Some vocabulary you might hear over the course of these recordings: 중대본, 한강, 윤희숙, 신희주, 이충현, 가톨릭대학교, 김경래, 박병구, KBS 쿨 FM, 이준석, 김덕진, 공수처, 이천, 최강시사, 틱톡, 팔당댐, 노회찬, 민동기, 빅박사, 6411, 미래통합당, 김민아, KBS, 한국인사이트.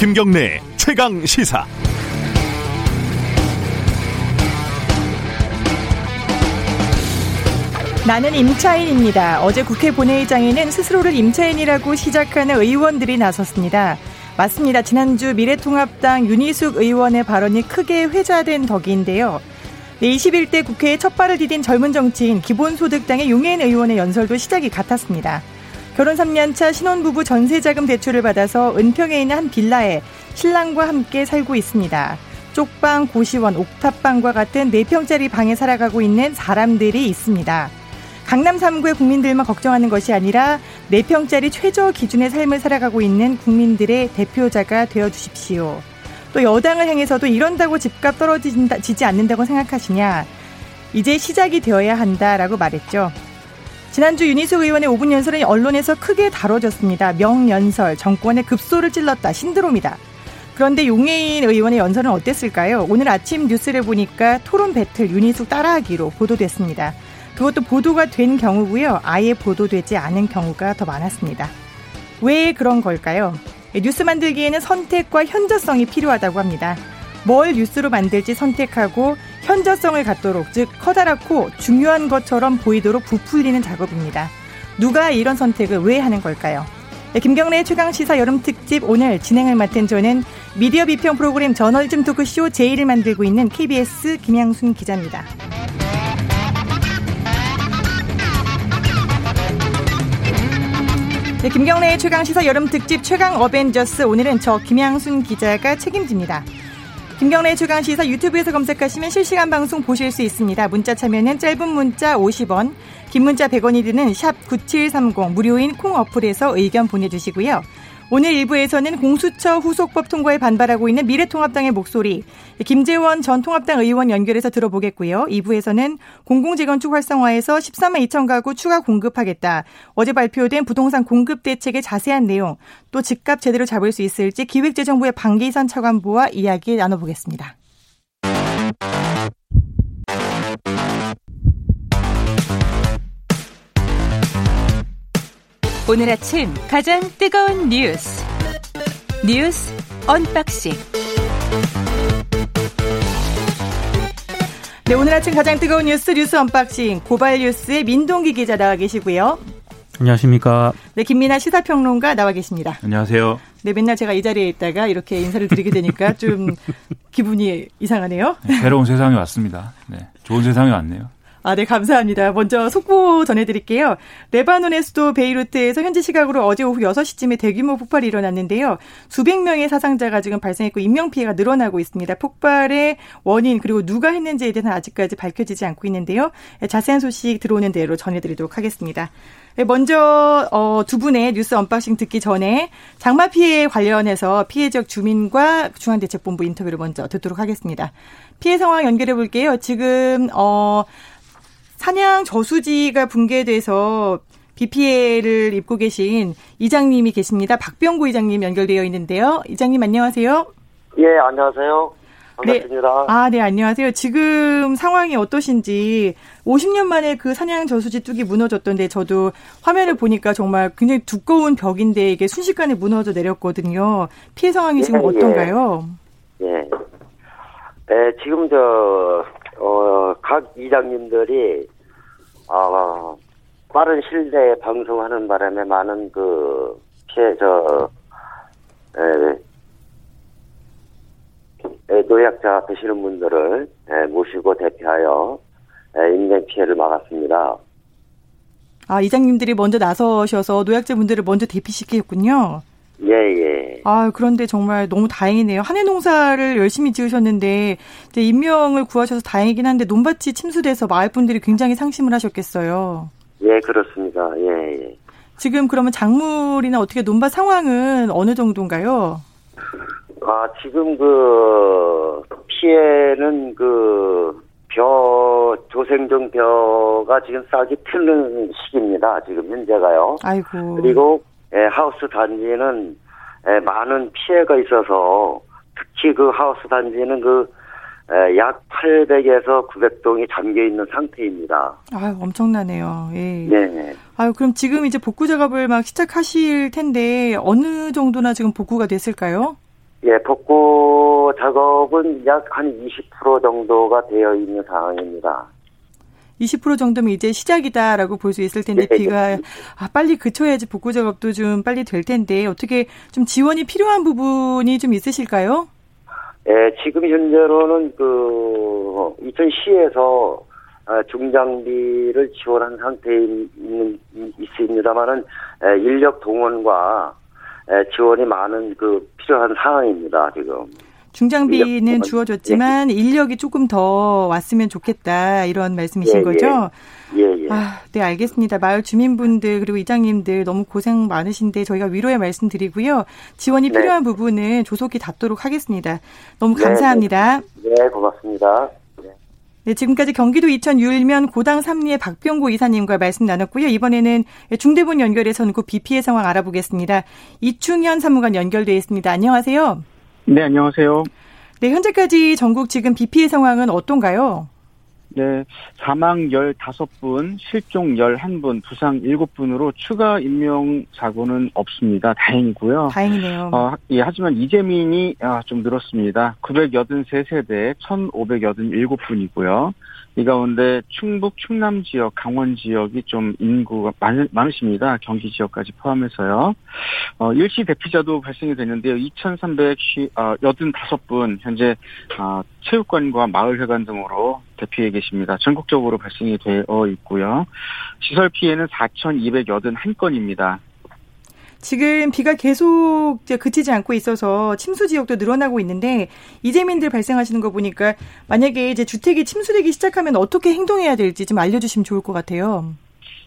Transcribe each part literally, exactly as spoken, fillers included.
김경래 최강시사. 나는 임차인입니다. 어제 국회 본회의장에는 스스로를 임차인이라고 시작하는 의원들이 나섰습니다. 맞습니다. 지난주 미래통합당 윤희숙 의원의 발언이 크게 회자된 덕인데요. 이십일 대 국회에 첫발을 디딘 젊은 정치인 기본소득당의 용해인 의원의 연설도 시작이 같았습니다. 결혼 삼 년 차 신혼부부 전세자금 대출을 받아서 은평에 있는 한 빌라에 신랑과 함께 살고 있습니다. 쪽방, 고시원, 옥탑방과 같은 네 평짜리 방에 살아가고 있는 사람들이 있습니다. 강남 삼 구의 국민들만 걱정하는 것이 아니라 네 평짜리 최저 기준의 삶을 살아가고 있는 국민들의 대표자가 되어주십시오. 또 여당을 향해서도 이런다고 집값 떨어지지 않는다고 생각하시냐. 이제 시작이 되어야 한다라고 말했죠. 지난주 윤희숙 의원의 오 분 연설은 언론에서 크게 다뤄졌습니다. 명연설, 정권의 급소를 찔렀다, 신드롬이다. 그런데 용해인 의원의 연설은 어땠을까요? 오늘 아침 뉴스를 보니까 토론 배틀 윤희숙 따라하기로 보도됐습니다. 그것도 보도가 된 경우고요. 아예 보도되지 않은 경우가 더 많았습니다. 왜 그런 걸까요? 뉴스 만들기에는 선택과 현저성이 필요하다고 합니다. 뭘 뉴스로 만들지 선택하고 현저성을 갖도록, 즉 커다랗고 중요한 것처럼 보이도록 부풀리는 작업입니다. 누가 이런 선택을 왜 하는 걸까요? 김경래의 최강시사 여름특집, 오늘 진행을 맡은 저는 미디어 비평 프로그램 저널리즘 토크쇼 제이를 만들고 있는 케이비에스 김양순 기자입니다. 네, 김경래의 최강시사 여름특집 최강 어벤져스, 오늘은 저 김양순 기자가 책임집니다. 김경래의 최강시사 유튜브에서 검색하시면 실시간 방송 보실 수 있습니다. 문자 참여는 짧은 문자 오십 원, 긴 문자 백 원이 드는 샵 구칠삼공 무료인 콩 어플에서 의견 보내주시고요. 오늘 일 부에서는 공수처 후속법 통과에 반발하고 있는 미래통합당의 목소리, 김재원 전 통합당 의원 연결해서 들어보겠고요. 이 부에서는 공공재건축 활성화에서 십삼만 이천 가구 추가 공급하겠다, 어제 발표된 부동산 공급 대책의 자세한 내용, 또 집값 제대로 잡을 수 있을지 기획재정부의 방기선 차관보와 이야기 나눠보겠습니다. 오늘 아침 가장 뜨거운 뉴스 뉴스 언박싱. 네, 오늘 아침 가장 뜨거운 뉴스 뉴스 언박싱, 고발 뉴스의 민동기 기자 나와 계시고요. 안녕하십니까. 네, 김민아 시사평론가 나와 계십니다. 안녕하세요. 네, 맨날 제가 이 자리에 있다가 이렇게 인사를 드리게 되니까 좀 기분이 이상하네요. 네, 새로운 세상이 왔습니다. 네, 좋은 세상이 왔네요. 아, 네, 감사합니다. 먼저 속보 전해드릴게요. 레바논의 수도 베이루트에서 현지 시각으로 어제 오후 여섯 시쯤에 대규모 폭발이 일어났는데요. 수백 명의 사상자가 지금 발생했고 인명피해가 늘어나고 있습니다. 폭발의 원인, 그리고 누가 했는지에 대해서는 아직까지 밝혀지지 않고 있는데요. 자세한 소식 들어오는 대로 전해드리도록 하겠습니다. 먼저 어, 두 분의 뉴스 언박싱 듣기 전에 장마 피해 관련해서 피해 지역 주민과 중앙대책본부 인터뷰를 먼저 듣도록 하겠습니다. 피해 상황 연결해 볼게요. 지금 어, 산양저수지가 붕괴돼서 비 피해를 입고 계신 이장님이 계십니다. 박병구 이장님 연결되어 있는데요. 이장님 안녕하세요. 예, 안녕하세요. 반갑습니다. 네. 아, 네, 안녕하세요. 지금 상황이 어떠신지, 오십 년 만에 그 산양저수지 뚝이 무너졌던데, 저도 화면을 보니까 정말 굉장히 두꺼운 벽인데 이게 순식간에 무너져 내렸거든요. 피해 상황이 예, 지금 어떤가요? 예. 예. 네, 지금 저... 어, 각 이장님들이, 어, 빠른 시일 내에 방송하는 바람에 많은 그, 피해, 저, 에, 에, 노약자 되시는 분들을, 에, 모시고 대피하여, 에, 인명 피해를 막았습니다. 아, 이장님들이 먼저 나서셔서 노약자분들을 먼저 대피시키셨군요. 예, 예. 아, 그런데 정말 너무 다행이네요. 한해 농사를 열심히 지으셨는데, 이제 인명을 구하셔서 다행이긴 한데, 논밭이 침수돼서 마을 분들이 굉장히 상심을 하셨겠어요. 예, 그렇습니다. 예, 예. 지금 그러면 작물이나 어떻게 논밭 상황은 어느 정도인가요? 아, 지금 그, 피해는 그, 벼, 조생종 벼가 지금 싹이 트는 시기입니다. 지금 현재가요. 아이고. 그리고, 예, 하우스 단지는, 예, 많은 피해가 있어서, 특히 그 하우스 단지는 그, 예, 약 팔백에서 구백 동이 잠겨 있는 상태입니다. 아유, 엄청나네요. 예. 네. 아유, 그럼 지금 이제 복구 작업을 막 시작하실 텐데, 어느 정도나 지금 복구가 됐을까요? 예, 복구 작업은 약 한 이십 퍼센트 정도가 되어 있는 상황입니다. 이십 퍼센트 정도면 이제 시작이다라고 볼 수 있을 텐데, 네. 비가 아, 빨리 그쳐야지 복구 작업도 좀 빨리 될 텐데, 어떻게 좀 지원이 필요한 부분이 좀 있으실까요? 예, 지금 현재로는 그 이천시에서 중장비를 지원한 상태에 있습니다만은 인력 동원과 지원이 많은 그 필요한 상황입니다, 지금. 중장비는 주어졌지만 예. 인력이 조금 더 왔으면 좋겠다 이런 말씀이신 예, 거죠? 예, 예. 아, 네, 알겠습니다. 마을 주민분들 그리고 이장님들 너무 고생 많으신데 저희가 위로의 말씀 드리고요. 지원이 네. 필요한 부분은 조속히 닿도록 하겠습니다. 너무 감사합니다. 네, 네 고맙습니다. 네. 네, 지금까지 경기도 이천 율면 고당 삼리의 박병구 이사님과 말씀 나눴고요. 이번에는 중대본 연결해서 그 비 피해 상황 알아보겠습니다. 이충현 사무관 연결되어 있습니다. 안녕하세요. 네, 안녕하세요. 네, 현재까지 전국 지금 비 피해 상황은 어떤가요? 네, 사망 십오 분, 실종 십일 분, 부상 칠 분으로 추가 인명 사고는 없습니다. 다행이고요. 다행이네요. 어, 예, 하지만 이재민이 아, 좀 늘었습니다. 구백팔십삼 세대, 천오백팔십칠 분이고요. 이 가운데 충북, 충남 지역, 강원 지역이 좀 인구가 많, 많으십니다. 경기 지역까지 포함해서요. 어, 일시 대피자도 발생이 됐는데요. 이천삼백팔십오 분, 현재 어, 체육관과 마을회관 등으로 대피해 계십니다. 전국적으로 발생이 되어 있고요. 시설 피해는 사천이백팔십일 건입니다. 지금 비가 계속 그치지 않고 있어서 침수 지역도 늘어나고 있는데 이재민들 발생하시는 거 보니까 만약에 이제 주택이 침수되기 시작하면 어떻게 행동해야 될지 좀 알려주시면 좋을 것 같아요.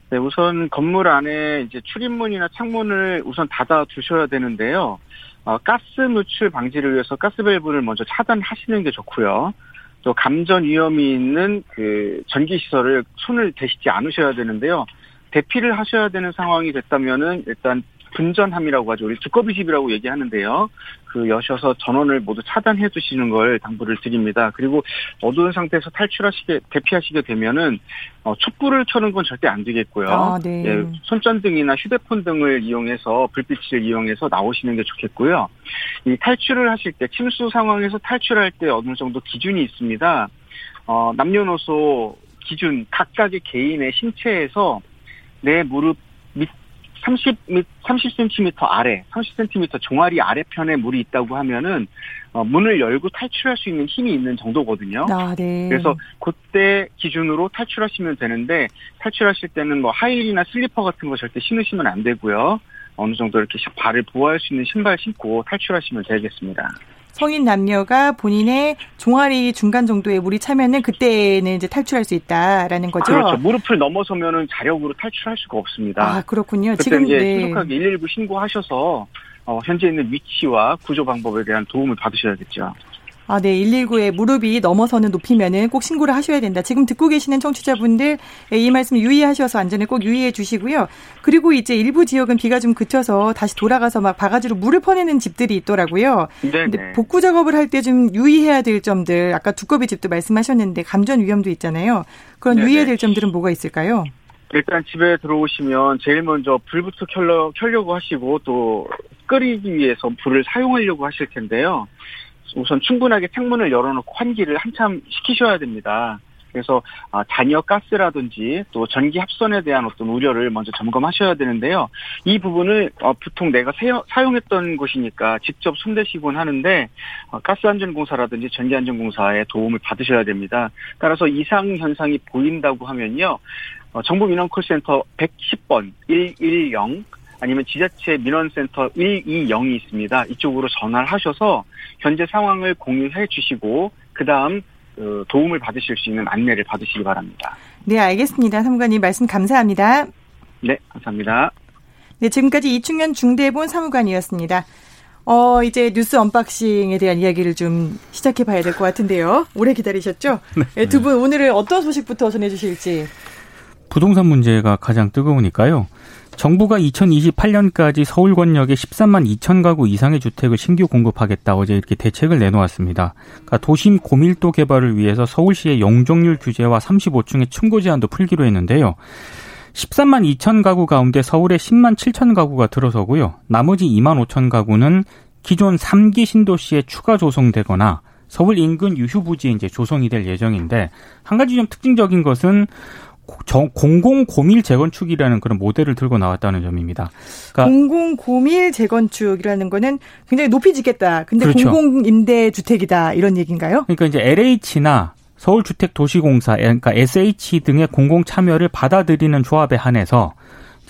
네, 우선 건물 안에 이제 출입문이나 창문을 우선 닫아 두셔야 되는데요. 어, 가스 누출 방지를 위해서 가스 밸브를 먼저 차단하시는 게 좋고요. 또 감전 위험이 있는 그 전기 시설을 손을 대시지 않으셔야 되는데요. 대피를 하셔야 되는 상황이 됐다면은 일단 분전함이라고 하죠. 우리 두꺼비집이라고 얘기하는데요. 그 여셔서 전원을 모두 차단해 두시는 걸 당부를 드립니다. 그리고 어두운 상태에서 탈출하시게 대피하시게 되면은 어, 촛불을 켜는 건 절대 안 되겠고요. 아, 네. 예, 손전등이나 휴대폰 등을 이용해서 불빛을 이용해서 나오시는 게 좋겠고요. 이 탈출을 하실 때 침수 상황에서 탈출할 때 어느 정도 기준이 있습니다. 어, 남녀노소 기준 각각의 개인의 신체에서 내 무릎 밑 삼십, 삼십 센티미터 아래, 삼십 센티미터 종아리 아래편에 물이 있다고 하면은, 어, 문을 열고 탈출할 수 있는 힘이 있는 정도거든요. 아, 네. 그래서 그때 기준으로 탈출하시면 되는데, 탈출하실 때는 뭐 하일이나 슬리퍼 같은 거 절대 신으시면 안 되고요. 어느 정도 이렇게 발을 보호할 수 있는 신발 신고 탈출하시면 되겠습니다. 성인 남녀가 본인의 종아리 중간 정도에 물이 차면은 그때는 이제 탈출할 수 있다라는 거죠. 그렇죠. 무릎을 넘어서면은 자력으로 탈출할 수가 없습니다. 아, 그렇군요. 지금 이제 네. 신속하게 일일구 신고하셔서 어, 현재 있는 위치와 구조 방법에 대한 도움을 받으셔야겠죠. 아, 네. 일일구에 무릎이 넘어서는 높이면은 꼭 신고를 하셔야 된다. 지금 듣고 계시는 청취자분들 이 말씀 유의하셔서 안전에 꼭 유의해 주시고요. 그리고 이제 일부 지역은 비가 좀 그쳐서 다시 돌아가서 막 바가지로 물을 퍼내는 집들이 있더라고요. 근데 복구 작업을 할 때 좀 유의해야 될 점들, 아까 두꺼비 집도 말씀하셨는데 감전 위험도 있잖아요. 그런 네네. 유의해야 될 점들은 뭐가 있을까요? 일단 집에 들어오시면 제일 먼저 불부터 켜려, 켜려고 하시고 또 끓이기 위해서 불을 사용하려고 하실 텐데요. 우선 충분하게 창문을 열어놓고 환기를 한참 시키셔야 됩니다. 그래서 잔여 가스라든지 또 전기 합선에 대한 어떤 우려를 먼저 점검하셔야 되는데요. 이 부분을 보통 내가 사용했던 곳이니까 직접 손대시곤 하는데 가스안전공사라든지 전기안전공사의 도움을 받으셔야 됩니다. 따라서 이상 현상이 보인다고 하면요. 정부 민원 콜센터 백십 번 백십 아니면 지자체 민원센터 백이십이 있습니다. 이쪽으로 전화를 하셔서 현재 상황을 공유해 주시고 그다음 도움을 받으실 수 있는 안내를 받으시기 바랍니다. 네, 알겠습니다. 사무관님 말씀 감사합니다. 네, 감사합니다. 네, 지금까지 이충현 중대본 사무관이었습니다. 어, 이제 뉴스 언박싱에 대한 이야기를 좀 시작해 봐야 될 것 같은데요. 오래 기다리셨죠? 네, 두 분 오늘은 어떤 소식부터 전해 주실지. 부동산 문제가 가장 뜨거우니까요. 정부가 이천이십팔 년까지 서울 권역에 십삼만 이천 가구 이상의 주택을 신규 공급하겠다 어제 이렇게 대책을 내놓았습니다. 그러니까 도심 고밀도 개발을 위해서 서울시의 용적률 규제와 삼십오 층의 층고 제한도 풀기로 했는데요. 십삼만 이천 가구 가운데 서울에 십만 칠천 가구가 들어서고요. 나머지 이만 오천 가구는 기존 삼 기 신도시에 추가 조성되거나 서울 인근 유휴부지에 이제 조성이 될 예정인데, 한 가지 좀 특징적인 것은 공공고밀 재건축이라는 그런 모델을 들고 나왔다는 점입니다. 그러니까 공공고밀 재건축이라는 거는 굉장히 높이 짓겠다. 근데 그렇죠. 공공임대주택이다. 이런 얘기인가요? 그러니까 이제 엘에이치나 서울주택도시공사, 그러니까 에스에이치 등의 공공참여를 받아들이는 조합에 한해서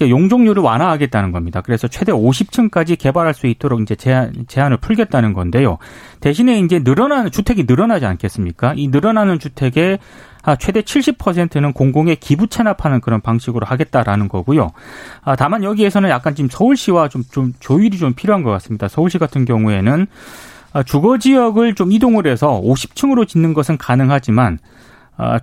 용적률을 완화하겠다는 겁니다. 그래서 최대 오십 층까지 개발할 수 있도록 이제 제한, 제한을 풀겠다는 건데요. 대신에 이제 늘어나는, 주택이 늘어나지 않겠습니까? 이 늘어나는 주택의 최대 칠십 퍼센트는 공공에 기부 체납하는 그런 방식으로 하겠다라는 거고요. 다만 여기에서는 약간 지금 서울시와 좀, 좀 조율이 좀 필요한 것 같습니다. 서울시 같은 경우에는 주거지역을 좀 이동을 해서 오십 층으로 짓는 것은 가능하지만,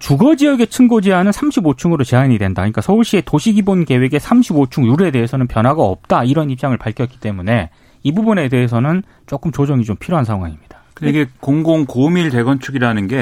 주거지역의 층고 제한은 삼십오 층으로 제한이 된다. 그러니까 서울시의 도시기본계획의 삼십오 층 룰에 대해서는 변화가 없다. 이런 입장을 밝혔기 때문에 이 부분에 대해서는 조금 조정이 좀 필요한 상황입니다. 이게 공공고밀 재건축이라는 게,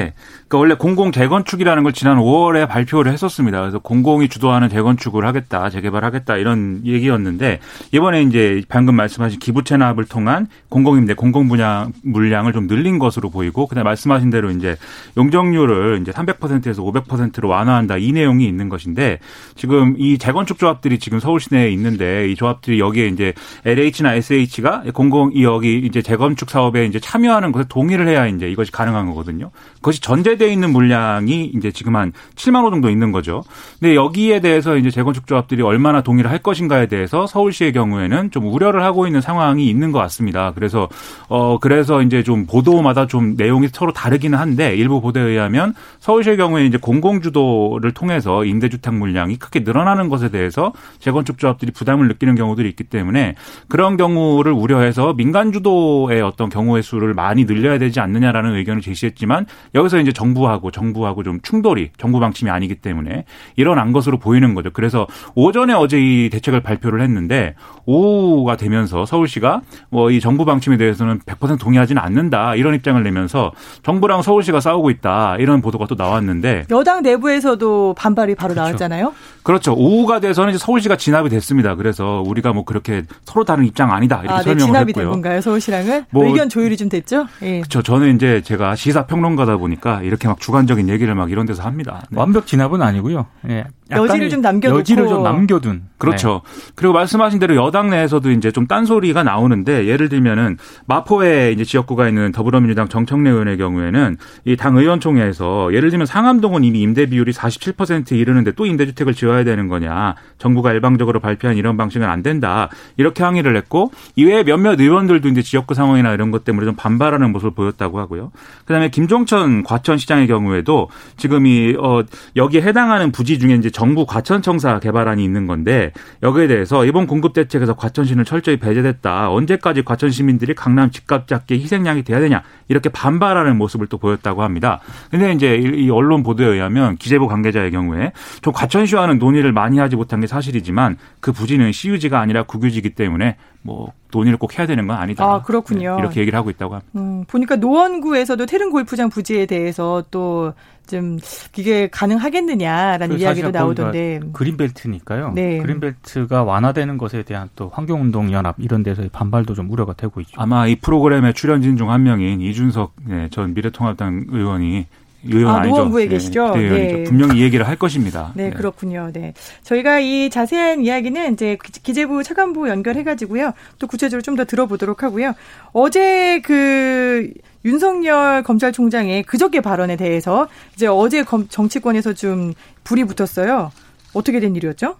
그러니까 원래 공공 재건축이라는 걸 지난 오월에 발표를 했었습니다. 그래서 공공이 주도하는 재건축을 하겠다, 재개발하겠다 이런 얘기였는데, 이번에 이제 방금 말씀하신 기부 체납을 통한 공공임대, 공공 분양 물량을 좀 늘린 것으로 보이고, 그다음 말씀하신 대로 이제 용적률을 이제 삼백 퍼센트에서 오백 퍼센트로 완화한다, 이 내용이 있는 것인데, 지금 이 재건축 조합들이 지금 서울 시내에 있는데, 이 조합들이 여기에 이제 엘에이치나 에스에이치가 공공 이 여기 이제 재건축 사업에 이제 참여하는 것을 동의를 해야 이제 이것이 가능한 거거든요. 그것이 전제되어 있는 물량이 이제 지금 한 칠만 호 정도 있는 거죠. 근데 여기에 대해서 이제 재건축 조합들이 얼마나 동의를 할 것인가에 대해서 서울시의 경우에는 좀 우려를 하고 있는 상황이 있는 것 같습니다. 그래서 어 그래서 이제 좀 보도마다 좀 내용이 서로 다르기는 한데, 일부 보도에 의하면 서울시의 경우에 이제 공공 주도를 통해서 임대주택 물량이 크게 늘어나는 것에 대해서 재건축 조합들이 부담을 느끼는 경우들이 있기 때문에, 그런 경우를 우려해서 민간 주도의 어떤 경우의 수를 많이 늘 늘려야 되지 않느냐라는 의견을 제시했지만, 여기서 이제 정부하고 정부하고 좀 충돌이, 정부 방침이 아니기 때문에 일어난 것으로 보이는 거죠. 그래서 오전에 어제 이 대책을 발표를 했는데, 오후가 되면서 서울시가 뭐 이 정부 방침에 대해서는 백 퍼센트 동의하지는 않는다, 이런 입장을 내면서 정부랑 서울시가 싸우고 있다, 이런 보도가 또 나왔는데, 여당 내부에서도 반발이 바로 그렇죠. 나왔잖아요. 그렇죠. 오후가 돼서는 이제 서울시가 진압이 됐습니다. 그래서 우리가 뭐 그렇게 서로 다른 입장 아니다, 이렇게 아, 설명을 네, 진압이 했고요. 진압이 된 건가요, 서울시랑은? 뭐 의견 조율이 좀 됐죠? 예. 그렇죠. 저는 이제 제가 시사 평론가다 보니까 이렇게 막 주관적인 얘기를 막 이런 데서 합니다. 네. 완벽 진압은 아니고요. 예. 여지를 좀 남겨두고. 여지를 좀 남겨둔. 그렇죠. 네. 그리고 말씀하신 대로 여당 내에서도 이제 좀 딴소리가 나오는데, 예를 들면은 마포에 이제 지역구가 있는 더불어민주당 정청래 의원의 경우에는 이 당 의원총회에서, 예를 들면 상암동은 이미 임대 비율이 사십칠 퍼센트에 이르는데 또 임대주택을 지어야 되는 거냐, 정부가 일방적으로 발표한 이런 방식은 안 된다, 이렇게 항의를 했고, 이외에 몇몇 의원들도 이제 지역구 상황이나 이런 것 때문에 좀 반발하는 모습을 보였다고 하고요. 그다음에 김종천 과천시장의 경우에도 지금 이 어 여기에 해당하는 부지 중에 이제 정부 과천청사 개발안이 있는 건데, 여기에 대해서 이번 공급 대책에서 과천시는 철저히 배제됐다, 언제까지 과천 시민들이 강남 집값 잡기 희생양이 돼야 되냐, 이렇게 반발하는 모습을 또 보였다고 합니다. 그런데 이제 이 언론 보도에 의하면 기재부 관계자의 경우에 좀 과천시와는 논의를 많이 하지 못한 게 사실이지만, 그 부지는 시유지가 아니라 국유지이기 때문에 뭐 논의를 꼭 해야 되는 건 아니다. 아, 그렇군요. 네, 이렇게 얘기를 하고 있다고 합니다. 음, 보니까 노원구에서도 태릉골프장 부지에 대해서 또 좀 이게 가능하겠느냐라는 이야기도 나오던데. 그린벨트니까요. 네. 그린벨트가 완화되는 것에 대한 또 환경운동연합 이런 데서의 반발도 좀 우려가 되고 있죠. 아마 이 프로그램의 출연진 중 한 명인 이준석 네, 전 미래통합당 의원이 의원 아, 아니죠. 노원구에 네, 계시죠. 네, 네. 분명히 이 얘기를 할 것입니다. 네, 네, 그렇군요. 네, 저희가 이 자세한 이야기는 이제 기재부 차관부 연결해가지고요, 또 구체적으로 좀 더 들어보도록 하고요. 어제 그 윤석열 검찰총장의 그저께 발언에 대해서 이제 어제 검, 정치권에서 좀 불이 붙었어요. 어떻게 된 일이었죠?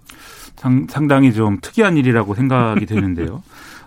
상, 상당히 좀 특이한 일이라고 생각이 되는데요.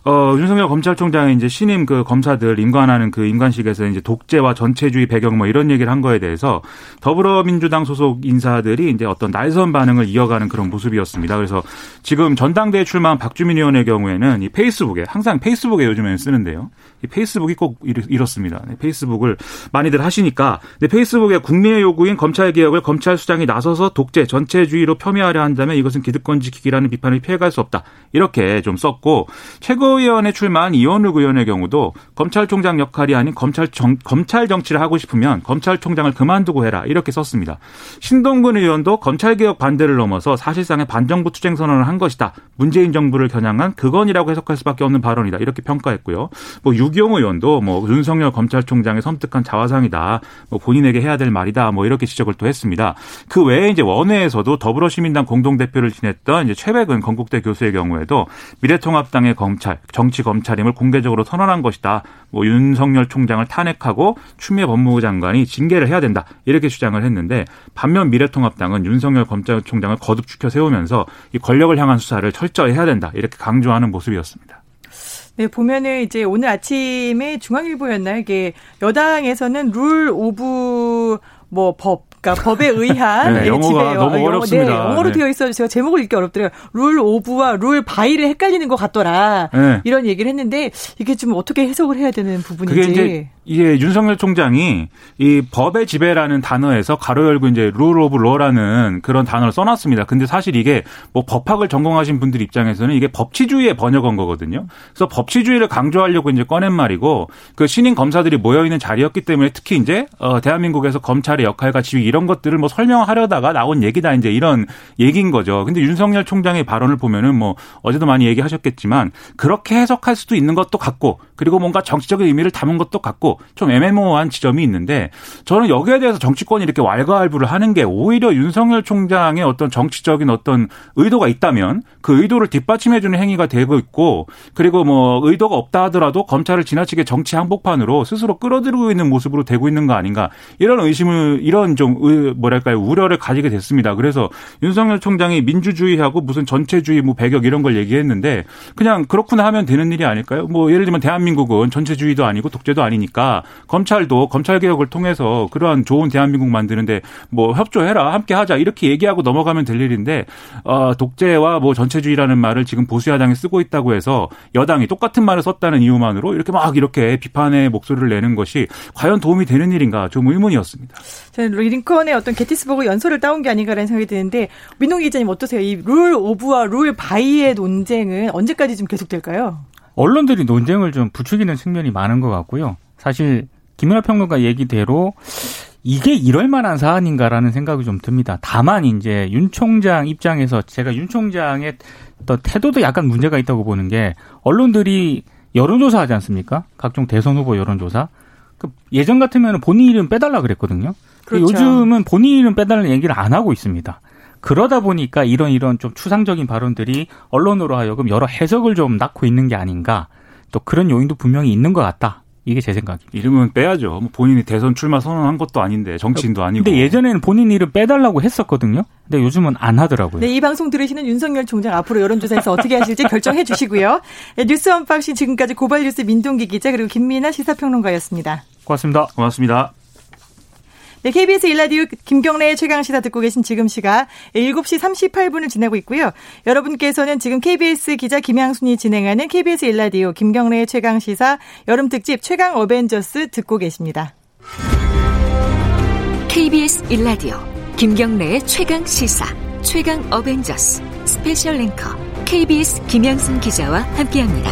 어, 윤석열 검찰총장이 이제 신임 그 검사들 임관하는 그 임관식에서 이제 독재와 전체주의 배경 뭐 이런 얘기를 한 거에 대해서 더불어민주당 소속 인사들이 이제 어떤 날선 반응을 이어가는 그런 모습이었습니다. 그래서 지금 전당대회 출마한 박주민 의원의 경우에는 이 페이스북에, 항상 페이스북에 요즘에는 쓰는데요, 이 페이스북이 꼭 이렇습니다. 페이스북을 많이들 하시니까. 근데 페이스북에 국민의 요구인 검찰개혁을 검찰 수장이 나서서 독재 전체주의로 폄훼하려 한다면 이것은 기득권지 방식이라는 비판을 피해갈 수 없다. 이렇게 좀 썼고, 최고위원에 출마한 이원우 의원의 경우도 검찰총장 역할이 아닌 검찰, 정, 검찰 정치를 하고 싶으면 검찰총장을 그만두고 해라. 이렇게 썼습니다. 신동근 의원도 검찰개혁 반대를 넘어서 사실상의 반정부 투쟁 선언을 한 것이다. 문재인 정부를 겨냥한 극언이라고 해석할 수밖에 없는 발언이다. 이렇게 평가했고요. 뭐 유기용 의원도 뭐 윤석열 검찰총장의 섬뜩한 자화상이다. 뭐 본인에게 해야 될 말이다. 뭐 이렇게 지적을 또 했습니다. 그 외에 이제 원외에서도 더불어시민당 공동대표를 지냈던 이제 최백은 건국대 교수의 경우에도 미래통합당의 검찰, 정치 검찰임을 공개적으로 선언한 것이다. 뭐 윤석열 총장을 탄핵하고 추미애 법무부 장관이 징계를 해야 된다. 이렇게 주장을 했는데, 반면 미래통합당은 윤석열 검찰총장을 거듭 추켜 세우면서 이 권력을 향한 수사를 철저히 해야 된다. 이렇게 강조하는 모습이었습니다. 네, 보면은 이제 오늘 아침에 중앙일보였나요? 이게 여당에서는 룰 오브 뭐 법, 그러니까 법에 의한 네, 영어가 집에, 너무 어, 어렵습니다. 영어, 네, 영어로 네. 되어 있어서 제가 제목을 읽기 어렵더래요. 룰 오브와 룰 바이를 헷갈리는 것 같더라. 네. 이런 얘기를 했는데 이게 좀 어떻게 해석을 해야 되는 부분인지. 그게 이제 예, 윤석열 총장이 이 법의 지배라는 단어에서 가로 열고 이제 룰 오브 로라는 그런 단어를 써놨습니다. 근데 사실 이게 뭐 법학을 전공하신 분들 입장에서는 이게 법치주의의 번역한 거거든요. 그래서 법치주의를 강조하려고 이제 꺼낸 말이고, 그 신임 검사들이 모여있는 자리였기 때문에 특히 이제 어, 대한민국에서 검찰의 역할과 지위 이런 것들을 뭐 설명하려다가 나온 얘기다 이제 이런 얘기인 거죠. 근데 윤석열 총장의 발언을 보면은 뭐 어제도 많이 얘기하셨겠지만 그렇게 해석할 수도 있는 것도 같고, 그리고 뭔가 정치적인 의미를 담은 것도 같고, 좀 애매모호한 지점이 있는데, 저는 여기에 대해서 정치권이 이렇게 왈가왈부를 하는 게 오히려 윤석열 총장의 어떤 정치적인 어떤 의도가 있다면 그 의도를 뒷받침해주는 행위가 되고 있고, 그리고 뭐 의도가 없다 하더라도 검찰을 지나치게 정치 한복판으로 스스로 끌어들이고 있는 모습으로 되고 있는 거 아닌가, 이런 의심을, 이런 좀 뭐랄까요, 우려를 가지게 됐습니다. 그래서 윤석열 총장이 민주주의하고 무슨 전체주의 뭐 배격 이런 걸 얘기했는데 그냥 그렇구나 하면 되는 일이 아닐까요? 뭐 예를 들면 대한민국은 전체주의도 아니고 독재도 아니니까 검찰도 검찰개혁을 통해서 그러한 좋은 대한민국 만드는데 뭐 협조해라, 함께하자, 이렇게 얘기하고 넘어가면 될 일인데, 어, 독재와 뭐 전체주의라는 말을 지금 보수야당이 쓰고 있다고 해서 여당이 똑같은 말을 썼다는 이유만으로 이렇게 막 이렇게 비판의 목소리를 내는 것이 과연 도움이 되는 일인가, 좀 의문이었습니다. 저는 링컨의 어떤 게티스버그 연설을 따온 게 아닌가라는 생각이 드는데, 민동기 기자님 어떠세요? 이 룰 오브와 룰 바이의 논쟁은 언제까지 좀 계속될까요? 언론들이 논쟁을 좀 부추기는 측면이 많은 것 같고요. 사실 김연아 평론가 얘기대로 이게 이럴 만한 사안인가라는 생각이 좀 듭니다. 다만 이제 윤 총장 입장에서 제가 윤 총장의 어떤 태도도 약간 문제가 있다고 보는 게, 언론들이 여론조사 하지 않습니까? 각종 대선 후보 여론조사. 예전 같으면 본인 이름 빼달라 그랬거든요. 그렇죠. 요즘은 본인 이름 빼달라는 얘기를 안 하고 있습니다. 그러다 보니까 이런 이런 좀 추상적인 발언들이 언론으로 하여금 여러 해석을 좀 낳고 있는 게 아닌가. 또 그런 요인도 분명히 있는 것 같다. 이게 제 생각입니다. 이름은 빼야죠. 뭐 본인이 대선 출마 선언한 것도 아닌데, 정치인도 아니고. 근데 예전에는 본인 이름 빼달라고 했었거든요. 근데 요즘은 안 하더라고요. 네, 이 방송 들으시는 윤석열 총장 앞으로 여론조사에서 어떻게 하실지 결정해 주시고요. 네, 뉴스 언박싱, 지금까지 고발뉴스 민동기 기자 그리고 김민아 시사평론가였습니다. 고맙습니다. 고맙습니다. 네, 케이비에스 일라디오 김경래의 최강시사 듣고 계신 지금 시각 일곱 시 삼십팔 분을 지나고 있고요. 여러분께서는 지금 케이비에스 기자 김양순이 진행하는 케이비에스 일라디오 김경래의 최강시사 여름특집 최강 어벤져스 듣고 계십니다. 케이비에스 일라디오 김경래의 최강시사 최강 어벤져스 스페셜 앵커 케이비에스 김양순 기자와 함께합니다.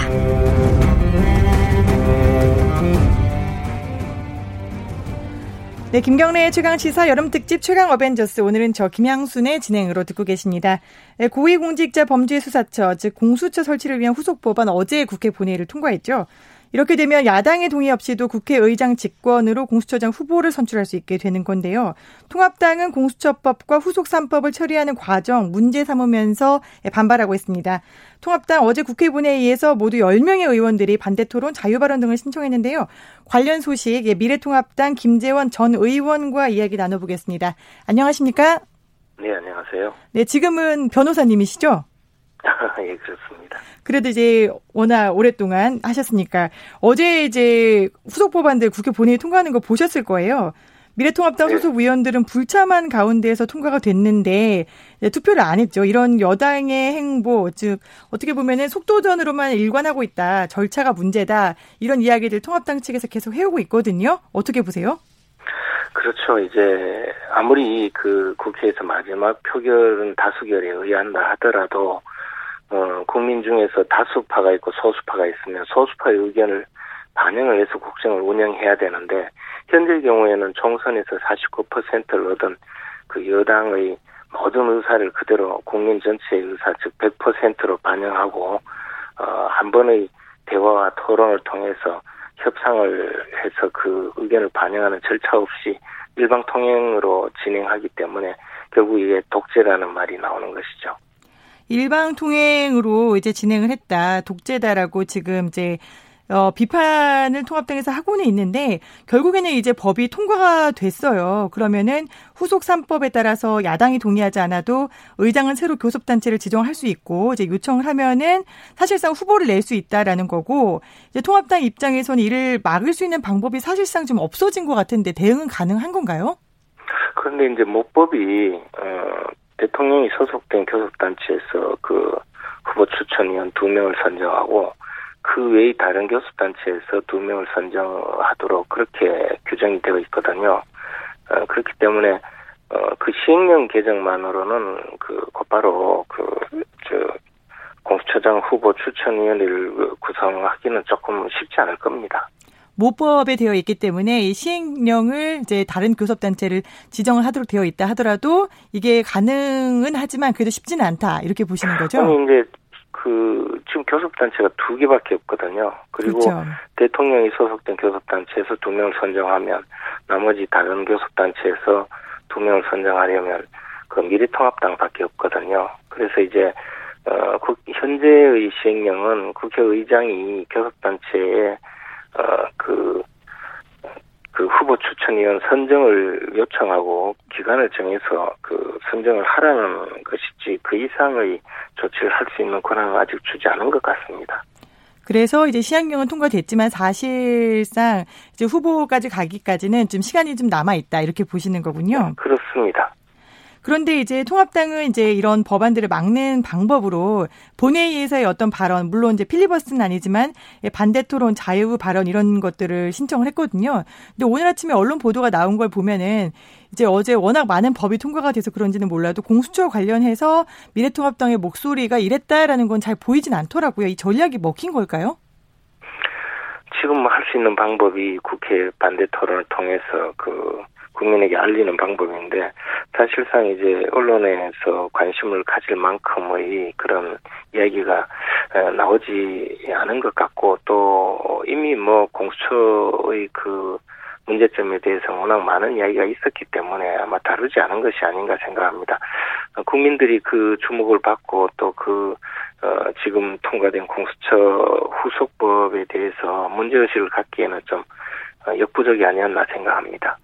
네, 김경래의 최강시사 여름특집 최강 어벤져스, 오늘은 저 김양순의 진행으로 듣고 계십니다. 네, 고위공직자범죄수사처, 즉 공수처 설치를 위한 후속법안 어제 국회 본회의를 통과했죠. 이렇게 되면 야당의 동의 없이도 국회의장 직권으로 공수처장 후보를 선출할 수 있게 되는 건데요. 통합당은 공수처법과 후속 삼 법을 처리하는 과정 문제 삼으면서 반발하고 있습니다. 통합당 어제 국회 본회의에서 모두 열 명의 의원들이 반대토론, 자유발언 등을 신청했는데요. 관련 소식 미래통합당 김재원 전 의원과 이야기 나눠보겠습니다. 안녕하십니까? 네, 안녕하세요. 네, 지금은 변호사님이시죠? 예, 그렇습니다. 그래도 이제 워낙 오랫동안 하셨으니까 어제 이제 후속 법안들 국회 본회의 통과하는 거 보셨을 거예요. 미래통합당 네. 소속 의원들은 불참한 가운데에서 통과가 됐는데 투표를 안 했죠. 이런 여당의 행보, 즉 어떻게 보면은 속도전으로만 일관하고 있다, 절차가 문제다, 이런 이야기들 통합당 측에서 계속 해오고 있거든요. 어떻게 보세요? 그렇죠. 이제 아무리 그 국회에서 마지막 표결은 다수결에 의한다 하더라도 어, 국민 중에서 다수파가 있고 소수파가 있으면 소수파의 의견을 반영을 해서 국정을 운영해야 되는데 현재의 경우에는 총선에서 사십구 퍼센트를 얻은 그 여당의 모든 의사를 그대로 국민 전체의 의사 즉 백 퍼센트로 반영하고 어, 한 번의 대화와 토론을 통해서 협상을 해서 그 의견을 반영하는 절차 없이 일방통행으로 진행하기 때문에 결국 이게 독재라는 말이 나오는 것이죠. 일방통행으로 이제 진행을 했다. 독재다라고 지금 이제 어, 비판을 통합당에서 하고는 있는데 결국에는 이제 법이 통과가 됐어요. 그러면은 후속 삼 법에 따라서 야당이 동의하지 않아도 의장은 새로 교섭단체를 지정할 수 있고 이제 요청을 하면은 사실상 후보를 낼 수 있다라는 거고 이제 통합당 입장에서는 이를 막을 수 있는 방법이 사실상 좀 없어진 것 같은데 대응은 가능한 건가요? 그런데 이제 모법이 어, 대통령이 소속된 교섭단체에서 그 후보 추천위원 두 명을 선정하고 그 외의 다른 교섭단체에서 두 명을 선정하도록 그렇게 규정이 되어 있거든요. 어, 그렇기 때문에 어, 그 시행령 개정만으로는 그 곧바로 그 저 공수처장 후보 추천위원회를 구성하기는 조금 쉽지 않을 겁니다. 모법에 되어 있기 때문에 이 시행령을 이제 다른 교섭단체를 지정을 하도록 되어 있다 하더라도 이게 가능은 하지만 그래도 쉽지는 않다 이렇게 보시는 거죠? 아니, 이제 그, 지금 교섭단체가 두 개밖에 없거든요. 그리고 그렇죠. 대통령이 소속된 교섭단체에서 두 명을 선정하면 나머지 다른 교섭단체에서 두 명을 선정하려면 그 미래통합당 밖에 없거든요. 그래서 이제, 어, 현재의 시행령은 국회의장이 교섭단체에, 어, 그, 그 후보 추천위원 선정을 요청하고 기간을 정해서 그 선정을 하라는 것이지 그 이상의 조치를 할 수 있는 권한은 아직 주지 않은 것 같습니다. 그래서 이제 시행령은 통과됐지만 사실상 이제 후보까지 가기까지는 좀 시간이 좀 남아 있다 이렇게 보시는 거군요. 그렇습니다. 그런데 이제 통합당은 이제 이런 법안들을 막는 방법으로 본회의에서의 어떤 발언, 물론 이제 필리버스는 아니지만 반대 토론, 자유 발언 이런 것들을 신청을 했거든요. 근데 오늘 아침에 언론 보도가 나온 걸 보면은 이제 어제 워낙 많은 법이 통과가 돼서 그런지는 몰라도 공수처 관련해서 미래통합당의 목소리가 이랬다라는 건 잘 보이진 않더라고요. 이 전략이 먹힌 걸까요? 지금 뭐 할 수 있는 방법이 국회 반대 토론을 통해서 그 국민에게 알리는 방법인데 사실상 이제 언론에서 관심을 가질 만큼의 그런 이야기가 나오지 않은 것 같고 또 이미 뭐 공수처의 그 문제점에 대해서 워낙 많은 이야기가 있었기 때문에 아마 다루지 않은 것이 아닌가 생각합니다. 국민들이 그 주목을 받고 또 그 어 지금 통과된 공수처 후속법에 대해서 문제의식을 갖기에는 좀 역부족이 아니었나 생각합니다.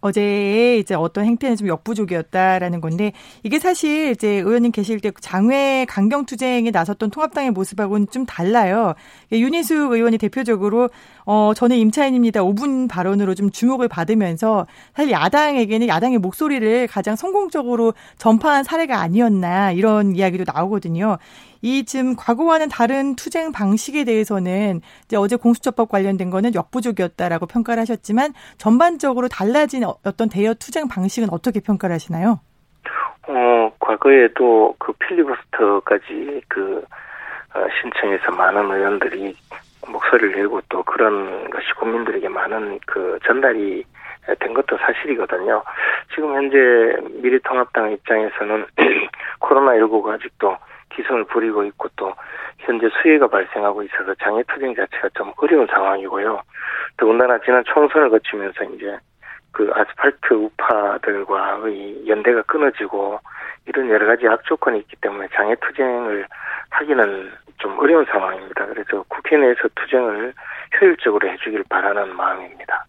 어제의 이제 어떤 행태는 좀 역부족이었다라는 건데 이게 사실 이제 의원님 계실 때 장외 강경 투쟁에 나섰던 통합당의 모습하고는 좀 달라요. 윤희숙 의원이 대표적으로 어 저는 임차인입니다 오 분 발언으로 좀 주목을 받으면서 사실 야당에게는 야당의 목소리를 가장 성공적으로 전파한 사례가 아니었나 이런 이야기도 나오거든요. 이 지금 과거와는 다른 투쟁 방식에 대해서는 이제 어제 공수처법 관련된 거는 역부족이었다라고 평가를 하셨지만 전반적으로 달라진 어떤 대여 투쟁 방식은 어떻게 평가를 하시나요? 어, 과거에도 그 필리버스터까지 그 신청해서 많은 의원들이 목소리를 내고 또 그런 것이 국민들에게 많은 그 전달이 된 것도 사실이거든요. 지금 현재 미래통합당 입장에서는 코로나십구가 아직도 기승을 부리고 있고 또 현재 수혜가 발생하고 있어서 장애투쟁 자체가 좀 어려운 상황이고요. 더군다나 지난 총선을 거치면서 이제 그 아스팔트 우파들과의 연대가 끊어지고 이런 여러 가지 악조건이 있기 때문에 장애투쟁을 하기는 좀 어려운 상황입니다. 그래서 국회 내에서 투쟁을 효율적으로 해주길 바라는 마음입니다.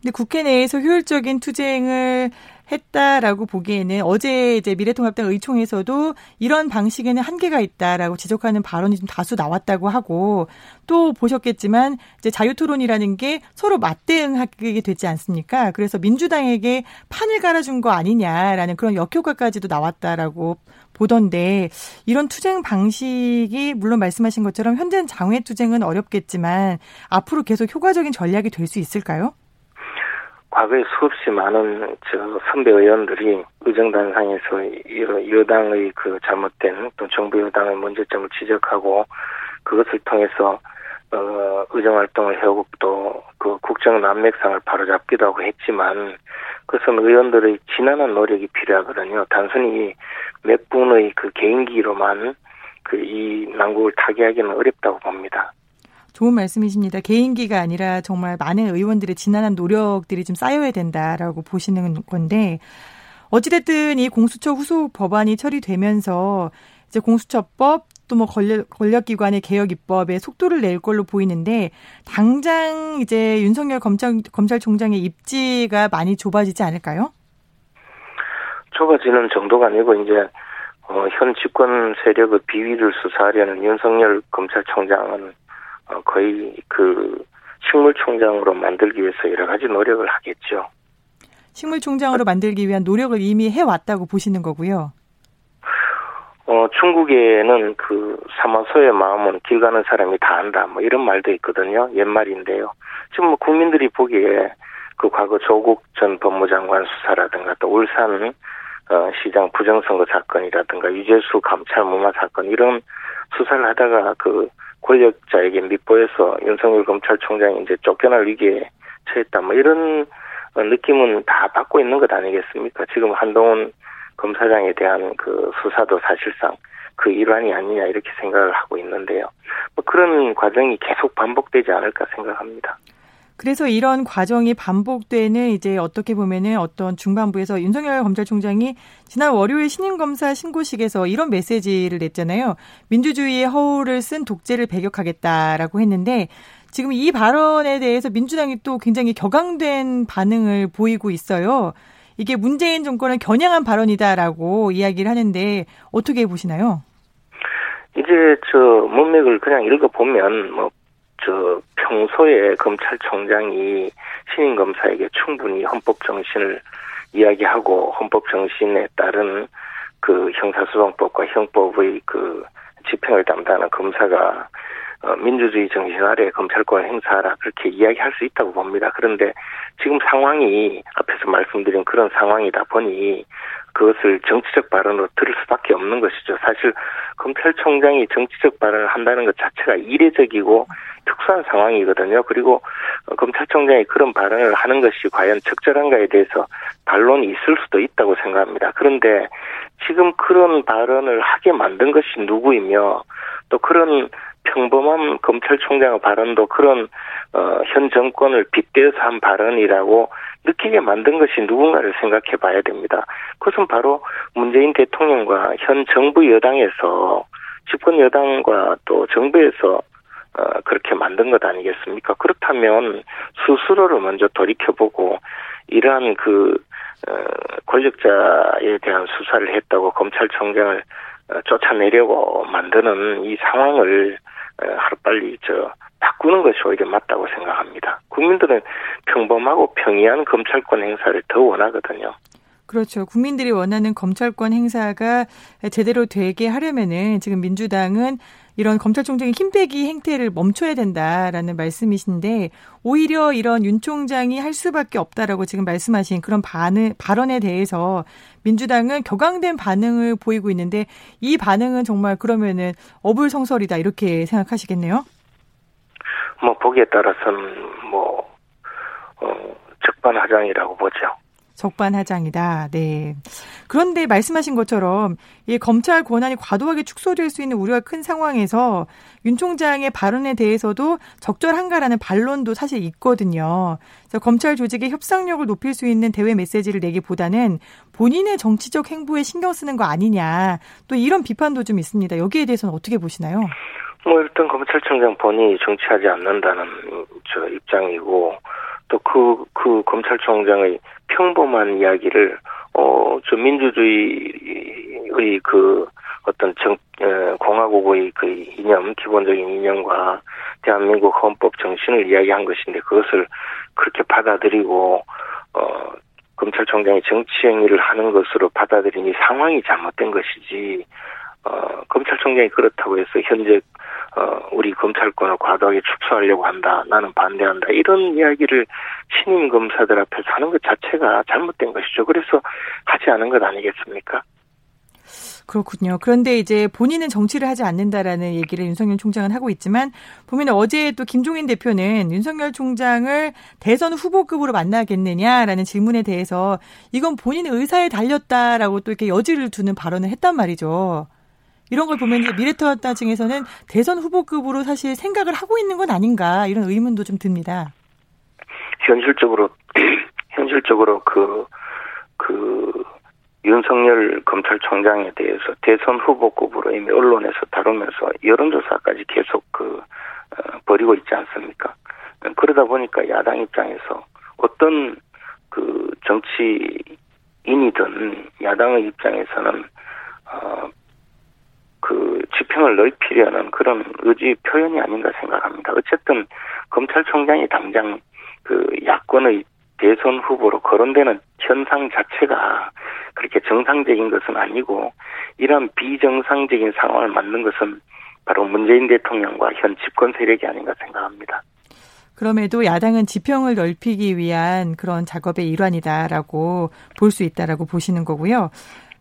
근데 국회 내에서 효율적인 투쟁을 했다라고 보기에는 어제 이제 미래통합당 의총에서도 이런 방식에는 한계가 있다라고 지적하는 발언이 좀 다수 나왔다고 하고 또 보셨겠지만 이제 자유토론이라는 게 서로 맞대응하게 되지 않습니까? 그래서 민주당에게 판을 깔아준 거 아니냐라는 그런 역효과까지도 나왔다라고 보던데 이런 투쟁 방식이 물론 말씀하신 것처럼 현재는 장외 투쟁은 어렵겠지만 앞으로 계속 효과적인 전략이 될 수 있을까요? 과거에 수없이 많은 저 선배 의원들이 의정단상에서 여당의 그 잘못된 또 정부 여당의 문제점을 지적하고 그것을 통해서 어, 의정활동을 해오고 또 그 국정 난맥상을 바로잡기도 하고 했지만 그것은 의원들의 지난한 노력이 필요하거든요. 단순히 몇 분의 그 개인기로만 그 이 난국을 타개하기는 어렵다고 봅니다. 좋은 말씀이십니다. 개인기가 아니라 정말 많은 의원들의 지난한 노력들이 좀 쌓여야 된다라고 보시는 건데 어찌됐든 이 공수처 후속 법안이 처리되면서 이제 공수처법 또 뭐 권력, 권력기관의 개혁 입법에 속도를 낼 걸로 보이는데 당장 이제 윤석열 검찰, 검찰총장의 입지가 많이 좁아지지 않을까요? 좁아지는 정도가 아니고 이제 어, 현 집권 세력의 비위를 수사하려는 윤석열 검찰총장은 어, 거의 그 식물총장으로 만들기 위해서 여러 가지 노력을 하겠죠. 식물총장으로 만들기 위한 노력을 이미 해왔다고 보시는 거고요. 어, 중국에는 그 사마소의 마음은 길 가는 사람이 다 안다. 뭐 이런 말도 있거든요. 옛말인데요. 지금 뭐 국민들이 보기에 그 과거 조국 전 법무장관 수사라든가 또 울산 어, 시장 부정선거 사건이라든가 유재수 감찰 무마 사건 이런 수사를 하다가 그 권력자에게 밑보여서 윤석열 검찰총장이 이제 쫓겨날 위기에 처했다. 뭐 이런 느낌은 다 받고 있는 것 아니겠습니까? 지금 한동훈 검사장에 대한 그 수사도 사실상 그 일환이 아니냐 이렇게 생각을 하고 있는데요. 뭐 그런 과정이 계속 반복되지 않을까 생각합니다. 그래서 이런 과정이 반복되는 이제 어떻게 보면은 어떤 중반부에서 윤석열 검찰총장이 지난 월요일 신임검사 신고식에서 이런 메시지를 냈잖아요. 민주주의의 허울을 쓴 독재를 배격하겠다라고 했는데 지금 이 발언에 대해서 민주당이 또 굉장히 격앙된 반응을 보이고 있어요. 이게 문재인 정권을 겨냥한 발언이다라고 이야기를 하는데 어떻게 보시나요? 이제 저 문맥을 그냥 읽어보면 뭐 저 평소에 검찰총장이 신임검사에게 충분히 헌법정신을 이야기하고 헌법정신에 따른 그 형사소송법과 형법의 그 집행을 담당하는 검사가 민주주의 정신 아래 검찰권 행사하라 그렇게 이야기할 수 있다고 봅니다. 그런데 지금 상황이 앞에서 말씀드린 그런 상황이다 보니 그것을 정치적 발언으로 들을 수밖에 없는 것이죠. 사실 검찰총장이 정치적 발언을 한다는 것 자체가 이례적이고 특수한 상황이거든요. 그리고 검찰총장이 그런 발언을 하는 것이 과연 적절한가에 대해서 반론이 있을 수도 있다고 생각합니다. 그런데 지금 그런 발언을 하게 만든 것이 누구이며 또 그런 평범한 검찰총장의 발언도 그런 어, 현 정권을 빗대어서 한 발언이라고 느끼게 만든 것이 누군가를 생각해 봐야 됩니다. 그것은 바로 문재인 대통령과 현 정부 여당에서 집권 여당과 또 정부에서 어, 그렇게 만든 것 아니겠습니까? 그렇다면 스스로를 먼저 돌이켜보고 이러한 그 어, 권력자에 대한 수사를 했다고 검찰총장을 어, 쫓아내려고 만드는 이 상황을 하루빨리 저 바꾸는 것이 오히려 맞다고 생각합니다. 국민들은 평범하고 평이한 검찰권 행사를 더 원하거든요. 그렇죠. 국민들이 원하는 검찰권 행사가 제대로 되게 하려면은 지금 민주당은 이런 검찰총장의 힘빼기 행태를 멈춰야 된다라는 말씀이신데 오히려 이런 윤 총장이 할 수밖에 없다라고 지금 말씀하신 그런 반응, 발언에 대해서 민주당은 격앙된 반응을 보이고 있는데 이 반응은 정말 그러면은 어불성설이다 이렇게 생각하시겠네요? 뭐 보기에 따라서는 뭐 어, 적반하장이라고 보죠. 적반하장이다. 네. 그런데 말씀하신 것처럼 이 검찰 권한이 과도하게 축소될 수 있는 우려가 큰 상황에서 윤 총장의 발언에 대해서도 적절한가라는 반론도 사실 있거든요. 그래서 검찰 조직의 협상력을 높일 수 있는 대외 메시지를 내기보다는 본인의 정치적 행보에 신경 쓰는 거 아니냐. 또 이런 비판도 좀 있습니다. 여기에 대해서는 어떻게 보시나요? 뭐 일단 검찰총장 본인이 정치하지 않는다는 저 입장이고 또 그, 그 검찰총장의 평범한 이야기를, 어, 저 민주주의의 그 어떤 정, 에, 공화국의 그 이념, 기본적인 이념과 대한민국 헌법 정신을 이야기한 것인데 그것을 그렇게 받아들이고, 어, 검찰총장이 정치행위를 하는 것으로 받아들인 이 상황이 잘못된 것이지, 어, 검찰총장이 그렇다고 해서 현재 어, 우리 검찰권을 과도하게 축소하려고 한다. 나는 반대한다. 이런 이야기를 신임 검사들 앞에서 하는 것 자체가 잘못된 것이죠. 그래서 하지 않은 것 아니겠습니까? 그렇군요. 그런데 이제 본인은 정치를 하지 않는다라는 얘기를 윤석열 총장은 하고 있지만 보면 어제 또 김종인 대표는 윤석열 총장을 대선 후보급으로 만나겠느냐라는 질문에 대해서 이건 본인의 의사에 달렸다라고 또 이렇게 여지를 두는 발언을 했단 말이죠. 이런 걸 보면 이제 미래통합당 층에서는 대선 후보급으로 사실 생각을 하고 있는 건 아닌가 이런 의문도 좀 듭니다. 현실적으로 현실적으로 그 그. 윤석열 검찰총장에 대해서 대선 후보급으로 이미 언론에서 다루면서 여론조사까지 계속 그 어, 벌이고 있지 않습니까? 그러다 보니까 야당 입장에서 어떤 그 정치인이든 야당의 입장에서는 어, 그 지평을 넓히려는 그런 의지 표현이 아닌가 생각합니다. 어쨌든 검찰총장이 당장 그 야권의 대선 후보로 거론되는 현상 자체가 그렇게 정상적인 것은 아니고 이런 비정상적인 상황을 만든 것은 바로 문재인 대통령과 현 집권 세력이 아닌가 생각합니다. 그럼에도 야당은 지평을 넓히기 위한 그런 작업의 일환이다라고 볼 수 있다라고 보시는 거고요.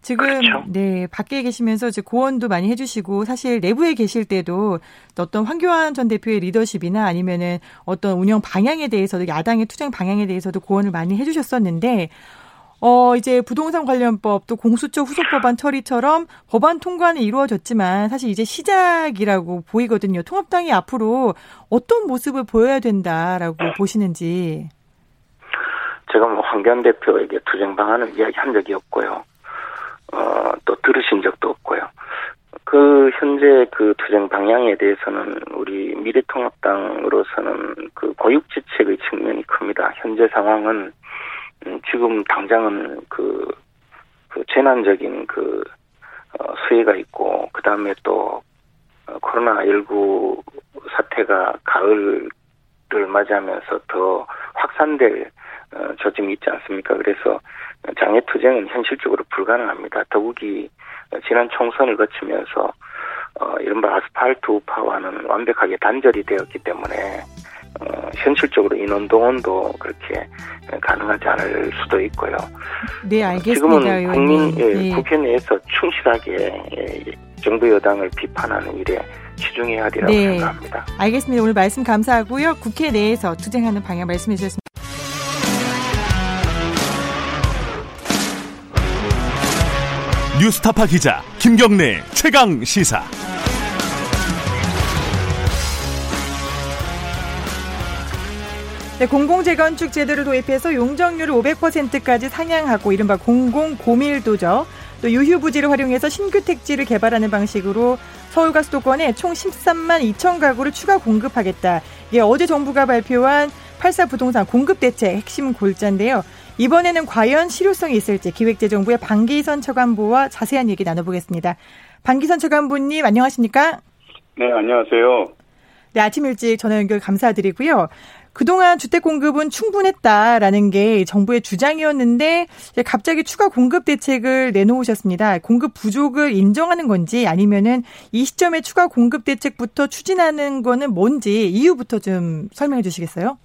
지금 그렇죠. 네 밖에 계시면서 이제 고언도 많이 해주시고 사실 내부에 계실 때도 어떤 황교안 전 대표의 리더십이나 아니면은 어떤 운영 방향에 대해서도 야당의 투쟁 방향에 대해서도 고언을 많이 해주셨었는데 어 이제 부동산 관련법 또 공수처 후속 법안 처리처럼 법안 통과는 이루어졌지만 사실 이제 시작이라고 보이거든요. 통합당이 앞으로 어떤 모습을 보여야 된다라고 보시는지. 제가 뭐 황교안 대표에게 투쟁 방안을 이야기한 적이 없고요. 어, 또 들으신 적도 없고요. 그 현재 그 투쟁 방향에 대해서는 우리 미래통합당으로서는 그 고육지책의 측면이 큽니다. 현재 상황은 지금 당장은 그, 그 재난적인 그 어, 수해가 있고 그 다음에 또 코로나십구 사태가 가을을 맞이하면서 더 확산될 어, 조짐이 있지 않습니까? 그래서 장애투쟁은 현실적으로 불가능합니다. 더욱이 지난 총선을 거치면서 어, 이른바 아스팔트 우파와는 완벽하게 단절이 되었기 때문에 어, 현실적으로 인원동원도 그렇게 가능하지 않을 수도 있고요. 네, 알겠습니다. 지금은 국민, 예, 네. 국회 내에서 충실하게 예, 정부 여당을 비판하는 일에 치중해야 되라고 네. 생각합니다. 알겠습니다. 오늘 말씀 감사하고요. 국회 내에서 투쟁하는 방향 말씀해 주셨습니다. 뉴스타파 기자 김경래 최강시사. 네, 공공재건축 제도를 도입해서 용적률을 오백 퍼센트까지 상향하고 이른바 공공고밀도죠. 또 유휴부지를 활용해서 신규 택지를 개발하는 방식으로 서울과 수도권에 총 십삼만 이천 가구를 추가 공급하겠다. 이게 어제 정부가 발표한 팔 사 부동산 공급대책 핵심 골자인데요. 이번에는 과연 실효성이 있을지 기획재정부의 방기선 차관보와 자세한 얘기 나눠보겠습니다. 방기선 차관보님 안녕하십니까? 네, 안녕하세요. 네, 아침 일찍 전화 연결 감사드리고요. 그동안 주택 공급은 충분했다라는 게 정부의 주장이었는데 갑자기 추가 공급 대책을 내놓으셨습니다. 공급 부족을 인정하는 건지 아니면은 이 시점에 추가 공급 대책부터 추진하는 거는 뭔지 이유부터 좀 설명해 주시겠어요?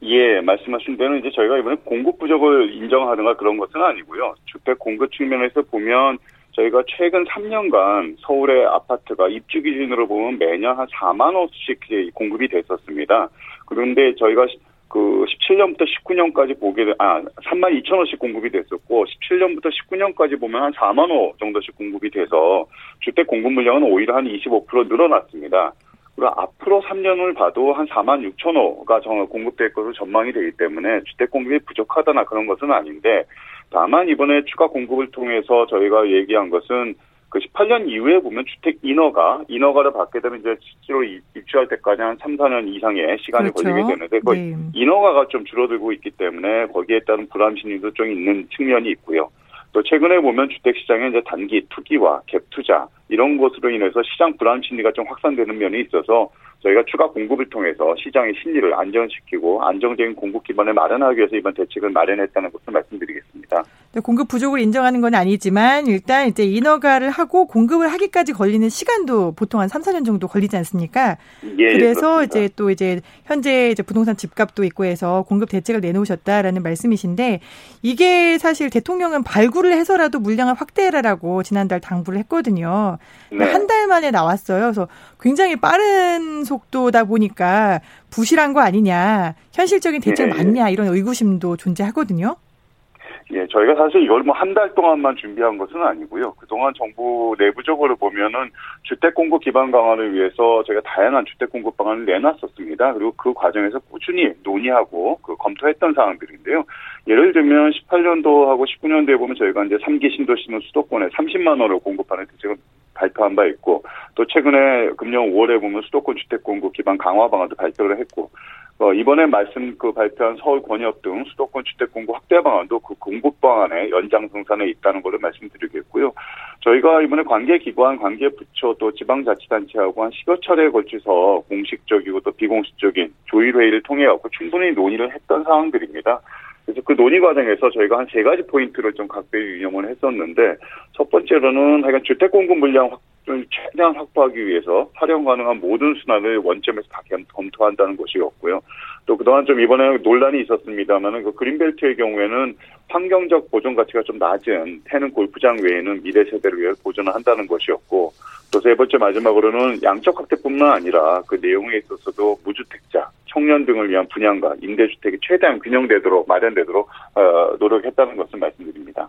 예, 말씀하신 대로 이제 저희가 이번에 공급 부족을 인정하든가 그런 것은 아니고요. 주택 공급 측면에서 보면 저희가 최근 삼 년간 서울의 아파트가 입주 기준으로 보면 매년 한 사만 호씩 공급이 됐었습니다. 그런데 저희가 그 십칠 년부터 십구 년까지 보게, 아, 삼만 이천 호씩 공급이 됐었고, 십칠 년부터 십구 년까지 보면 한 사만 호 정도씩 공급이 돼서 주택 공급 물량은 오히려 한 이십오 퍼센트 늘어났습니다. 그리고 앞으로 삼 년을 봐도 한 사만 육천 호가 공급될 것으로 전망이 되기 때문에 주택 공급이 부족하다나 그런 것은 아닌데 다만 이번에 추가 공급을 통해서 저희가 얘기한 것은 그 십팔 년 이후에 보면 주택 인허가, 인허가를 받게 되면 이제 실제로 입주할 때까지 한 삼, 사 년 이상의 시간이 그렇죠. 걸리게 되는데 그 네. 인허가가 좀 줄어들고 있기 때문에 거기에 따른 불안심리도 좀 있는 측면이 있고요. 또 최근에 보면 주택시장에 이제 단기 투기와 갭투자 이런 것으로 인해서 시장 불안 심리가 좀 확산되는 면이 있어서 저희가 추가 공급을 통해서 시장의 심리를 안정시키고 안정적인 공급 기반을 마련하기 위해서 이번 대책을 마련했다는 것을 말씀드리겠습니다. 네, 공급 부족을 인정하는 건 아니지만 일단 이제 인허가를 하고 공급을 하기까지 걸리는 시간도 보통 한 삼, 사 년 정도 걸리지 않습니까? 예, 그래서 그렇습니다. 이제 또 이제 현재 이제 부동산 집값도 있고 해서 공급 대책을 내놓으셨다라는 말씀이신데, 이게 사실 대통령은 발굴을 해서라도 물량을 확대해라라고 지난달 당부를 했거든요. 네. 한 달 만에 나왔어요. 그래서 굉장히 빠른 속도다 보니까 부실한 거 아니냐, 현실적인 대책 예, 맞냐, 이런 의구심도 존재하거든요. 예, 저희가 사실 이걸 뭐 한 달 동안만 준비한 것은 아니고요. 그동안 정부 내부적으로 보면은 주택 공급 기반 강화를 위해서 저희가 다양한 주택 공급 방안을 내놨었습니다. 그리고 그 과정에서 꾸준히 논의하고 그 검토했던 사항들인데요. 예를 들면 십팔 년도하고 십구 년도에 보면 저희가 이제 삼 기 신도시는 수도권에 삼십만 원을 공급하는 대책을 발표한 바 있고, 또 최근에 금년 오월에 보면 수도권 주택 공급 기반 강화 방안도 발표를 했고, 어, 이번에 말씀 그 발표한 서울 권역 등 수도권 주택 공급 확대 방안도 그 공급 방안의 연장성산에 있다는 걸로 말씀드리겠고요. 저희가 이번에 관계기관, 관계부처 또 지방자치단체하고 한 십여 차례에 걸쳐서 공식적이고 또 비공식적인 조율회의를 통해 갖고 충분히 논의를 했던 사항들입니다. 그래서 그 논의 과정에서 저희가 한 세 가지 포인트를 좀 각별히 유념을 했었는데, 첫 번째로는 하여간 주택 공급 물량 확보를 최대한 확보하기 위해서 활용 가능한 모든 수단을 원점에서 다 검토한다는 것이었고요. 또 그동안 좀 이번에 논란이 있었습니다만은 그 그린벨트의 경우에는 환경적 보존 가치가 좀 낮은 태릉골프장 외에는 미래 세대를 위해 보존을 한다는 것이었고, 또 세 번째 마지막으로는 양적 확대뿐만 아니라 그 내용에 있어서도 무주택자, 청년 등을 위한 분양과 임대주택이 최대한 균형되도록 마련되도록 노력했다는 것을 말씀드립니다.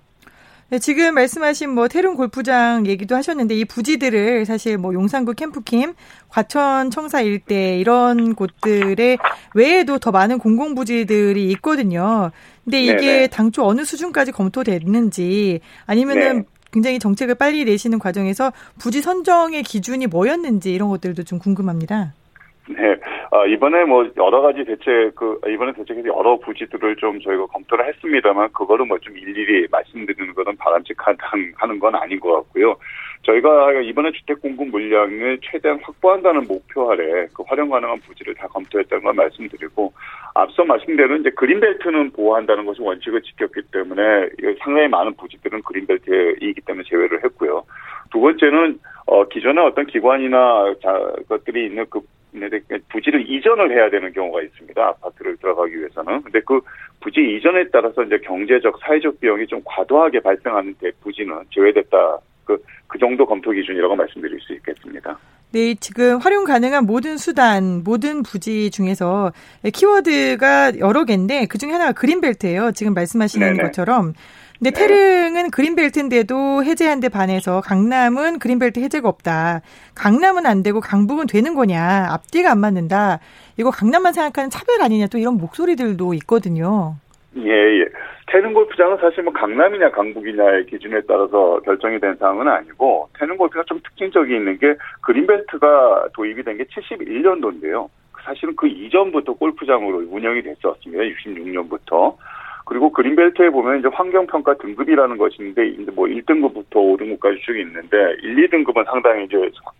네, 지금 말씀하신 뭐 태릉 골프장 얘기도 하셨는데, 이 부지들을 사실 뭐 용산구 캠프킴, 과천 청사 일대 이런 곳들에 외에도 더 많은 공공부지들이 있거든요. 근데 이게 네네. 당초 어느 수준까지 검토됐는지, 아니면은 네. 굉장히 정책을 빨리 내시는 과정에서 부지 선정의 기준이 뭐였는지 이런 것들도 좀 궁금합니다. 네, 아, 이번에 뭐 여러 가지 대책, 그 이번에 대책에서 여러 부지들을 좀 저희가 검토를 했습니다만, 그거를 뭐 좀 일일이 말씀드리는 것은 바람직하다는 건 아닌 것 같고요. 저희가 이번에 주택 공급 물량을 최대한 확보한다는 목표 아래 그 활용 가능한 부지를 다 검토했다는 걸 말씀드리고, 앞서 말씀대로 이제 그린벨트는 보호한다는 것이 원칙을 지켰기 때문에 상당히 많은 부지들은 그린벨트이기 때문에 제외를 했고요. 두 번째는 어, 기존에 어떤 기관이나 자, 것들이 있는 그 부지를 이전을 해야 되는 경우가 있습니다. 아파트를 들어가기 위해서는. 근데 그 부지 이전에 따라서 이제 경제적, 사회적 비용이 좀 과도하게 발생하는 데 부지는 제외됐다. 그, 그 정도 검토 기준이라고 말씀드릴 수 있겠습니다. 네, 지금 활용 가능한 모든 수단, 모든 부지 중에서 키워드가 여러 개인데, 그중에 하나가 그린벨트예요. 지금 말씀하시는 네네. 것처럼. 근데 태릉은 네. 그린벨트인데도 해제한 데 반해서 강남은 그린벨트 해제가 없다. 강남은 안 되고 강북은 되는 거냐. 앞뒤가 안 맞는다. 이거 강남만 생각하는 차별 아니냐. 또 이런 목소리들도 있거든요. 예, 예. 태릉골프장은 사실 뭐 강남이냐 강북이냐의 기준에 따라서 결정이 된 사항은 아니고, 태릉골프가 좀 특징적이 있는 게 그린벨트가 도입이 된 게 칠십일 년도인데요. 사실은 그 이전부터 골프장으로 운영이 됐었습니다. 육십육 년부터. 그리고 그린벨트에 보면 이제 환경평가 등급이라는 것인데, 이제 뭐 일 등급부터 오 등급까지 쭉 있는데, 일, 이 등급은 상당히 이제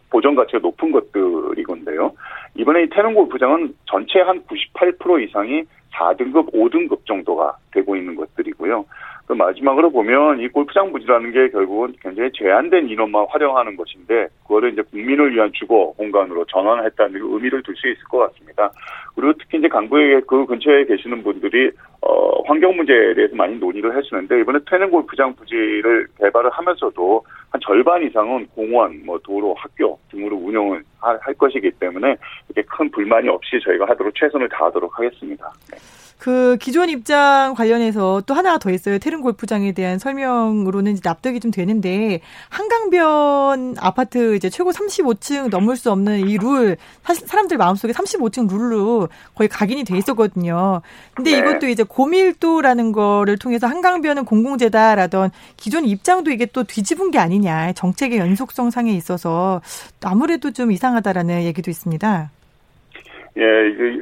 보존 가치가 높은 것들이건데요. 이번에 이 태릉골프장은 전체 한 구십팔 퍼센트 이상이 사 등급, 오 등급 정도가 되고 있는 것들이고요. 그 마지막으로 보면 이 골프장 부지라는 게 결국은 굉장히 제한된 인원만 활용하는 것인데, 그거를 이제 국민을 위한 주거 공간으로 전환했다는 의미를 둘 수 있을 것 같습니다. 그리고 특히 이제 강북의 그 근처에 계시는 분들이 어, 환경 문제에 대해서 많이 논의를 하시는데, 이번에 태릉 골프장 부지를 개발을 하면서도 한 절반 이상은 공원, 뭐 도로, 학교 등으로 운영을 할 것이기 때문에 이렇게 큰 불만이 없이 저희가 하도록 최선을 다하도록 하겠습니다. 네. 그 기존 입장 관련해서 또 하나 더 있어요. 태릉 골프장에 대한 설명으로는 납득이 좀 되는데, 한강변 아파트 이제 최고 삼십오 층 넘을 수 없는 이 룰, 사실 사람들 마음속에 삼십오 층 룰로 거의 각인이 돼 있었거든요. 근데 네. 이것도 이제 고밀도라는 거를 통해서 한강변은 공공재다라던 기존 입장도 이게 또 뒤집은 게 아니냐, 정책의 연속성 상에 있어서 아무래도 좀 이상하다라는 얘기도 있습니다. 예,